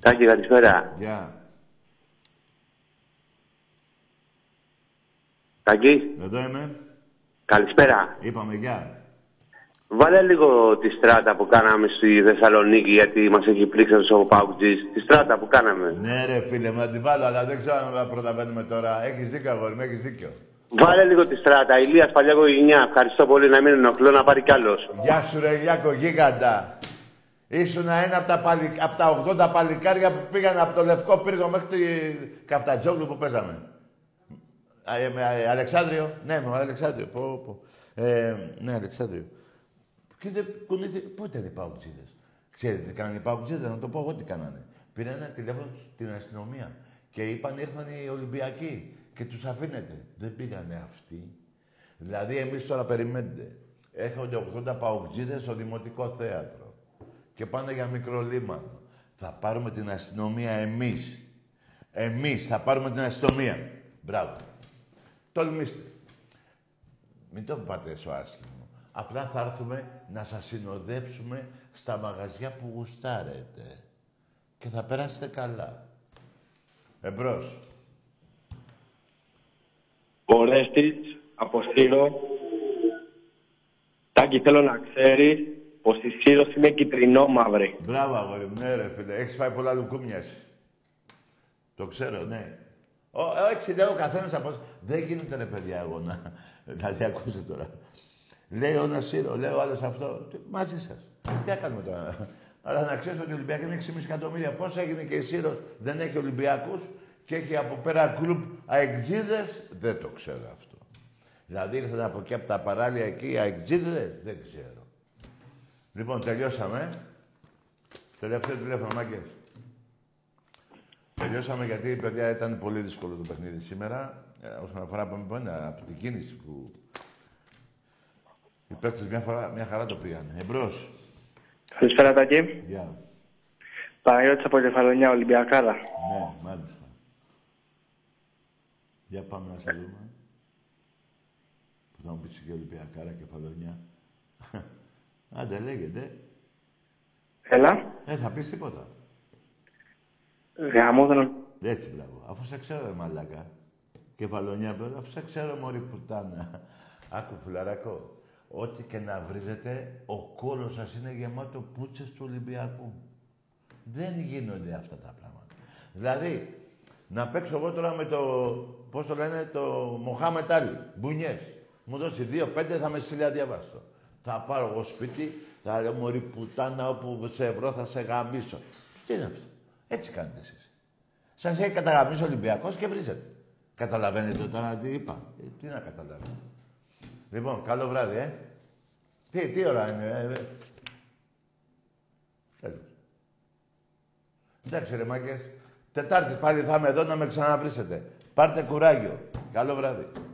Τάκη, καλησπέρα. Γεια. Τάκη. Εδώ είμαι. Καλησπέρα. Είπαμε γεια. Βάλε λίγο τη στράτα που κάναμε στη Θεσσαλονίκη, γιατί μας έχει πλήξει ο ΠΑΟΚτζής. Τη στράτα που κάναμε. Ναι ρε φίλε, μα την βάλω, αλλά δεν ξέρω αν προλαβαίνουμε τώρα. Έχεις δίκιο, αγόρι μου, έχεις δίκιο. Βάλε λίγο τη στράτα. Ηλίας, παλιά οικογένεια. Ευχαριστώ πολύ, να μην ενοχλώ, να πάρει κι άλλος. Γεια σου ρε Ηλιάκο, γίγαντα. Ήσουνα ένα από τα, 80 παλικάρια που πήγαν από το Λευκό Πύργο μέχρι τη Καφτατζόγλου που παίζαμε. Με Αλεξάνδριο. Ναι, με Αλεξάνδριο. Ναι, Αλεξάνδριο. Και δεν κουνήθηκε. Πότε δεν πάω κτζίδες. Ξέρετε τι κάνανε οι παοκτζίδες, να το πω εγώ τι κάνανε. Πήραν ένα τηλέφωνο στην αστυνομία και είπαν ήρθαν οι Ολυμπιακοί και τους αφήνετε. Δεν πήγανε αυτοί. Δηλαδή εμείς τώρα περιμένετε. Έχονται 80 παοκτζίδες στο Δημοτικό Θέατρο και πάνε για Μικρολίμανο. Θα πάρουμε την αστυνομία εμείς. Εμείς θα πάρουμε την αστυνομία. Μπράβο. Τολμήστε. Μην το πάτε στο άσχημα. Απλά θα έρθουμε να σας συνοδέψουμε στα μαγαζιά που γουστάρετε. Και θα περάσετε καλά. Εμπρός. Ορέστης, από Σύρο. Τάκη, θέλω να ξέρεις πως η Σύρος είναι κυτρινό-μαύρη. Μπράβο, αγόρι μου. Ναι, ρε φίλε. Έχεις φάει πολλά λουκούμια. Το ξέρω, ναι. Έτσι λέω, ο καθένας από... Δεν γίνεται, ρε παιδιά, αγώνα. Δηλαδή, ακούστε τώρα. Λέει ο ένας Σύρο, λέει ο άλλος αυτό. Μαζί σας. Τι κάνουμε τώρα. Αλλά να ξέρετε ότι ο Ολυμπιακός είναι 6,5 εκατομμύρια. Πώς έγινε και η Σύρος δεν έχει Ολυμπιακούς και έχει από πέρα κλουμπ αεξίδες. Δεν το ξέρω αυτό. Δηλαδή ήρθαν από εκεί από τα παράλια εκεί οι αεξίδες. Δεν ξέρω. Λοιπόν, τελειώσαμε. Τελευταίο τηλέφωνο, μάγκες. Τελειώσαμε γιατί, παιδιά, ήταν πολύ δύσκολο το παιχνίδι σήμερα. Όσον αφορά από την κίνηση που οι παίκτες μια χαρά το πήγαν. Εμπρός. Καλησπέρα, Τάκη. Γεια. Παναγιώτης από Κεφαλονιά, Ολυμπιακάρα. Ναι, μάλιστα. Για πάμε να σε δούμε. Που θα μου πεις και Ολυμπιακάρα, Κεφαλονιά. Άντε, λέγεται. Έλα. Θα πεις τίποτα. Γαμόδωνο. Έτσι, μπράβο. Αφού σε ξέρω, μαλάκα. Κεφαλονιά, μπράβο. Αφού σε ξέρω, μωρή πουτάνα. Άκου, φουλαρακό. Ό,τι και να βρίζετε, ο κόλος σας είναι γεμάτο πούτσες του Ολυμπιακού. Δεν γίνονται αυτά τα πράγματα. Δηλαδή, να παίξω εγώ τώρα με το... πώς το λένε, το Μοχάμετ Άλι. Μπουνιές. Μου δώσει 2-5, θα με στείλει αδιαβάστο. Θα πάρω εγώ σπίτι, θα λέω μωρή πουτάνα, όπου σε ευρώ θα σε γαμίσω. Τι είναι αυτό. Έτσι κάνετε εσείς. Σας έχει καταγαμίσει ο Ολυμπιακός και βρίζετε. Καταλαβαίνετε τώρα τι είπα. Τι να καταλάβετε. Λοιπόν, καλό βράδυ, Τι ώρα είναι, Τέλος. Εντάξει, ρε μάγκες. Τετάρτη πάλι θα είμαι εδώ να με ξαναβρίσετε. Πάρτε κουράγιο. Καλό βράδυ.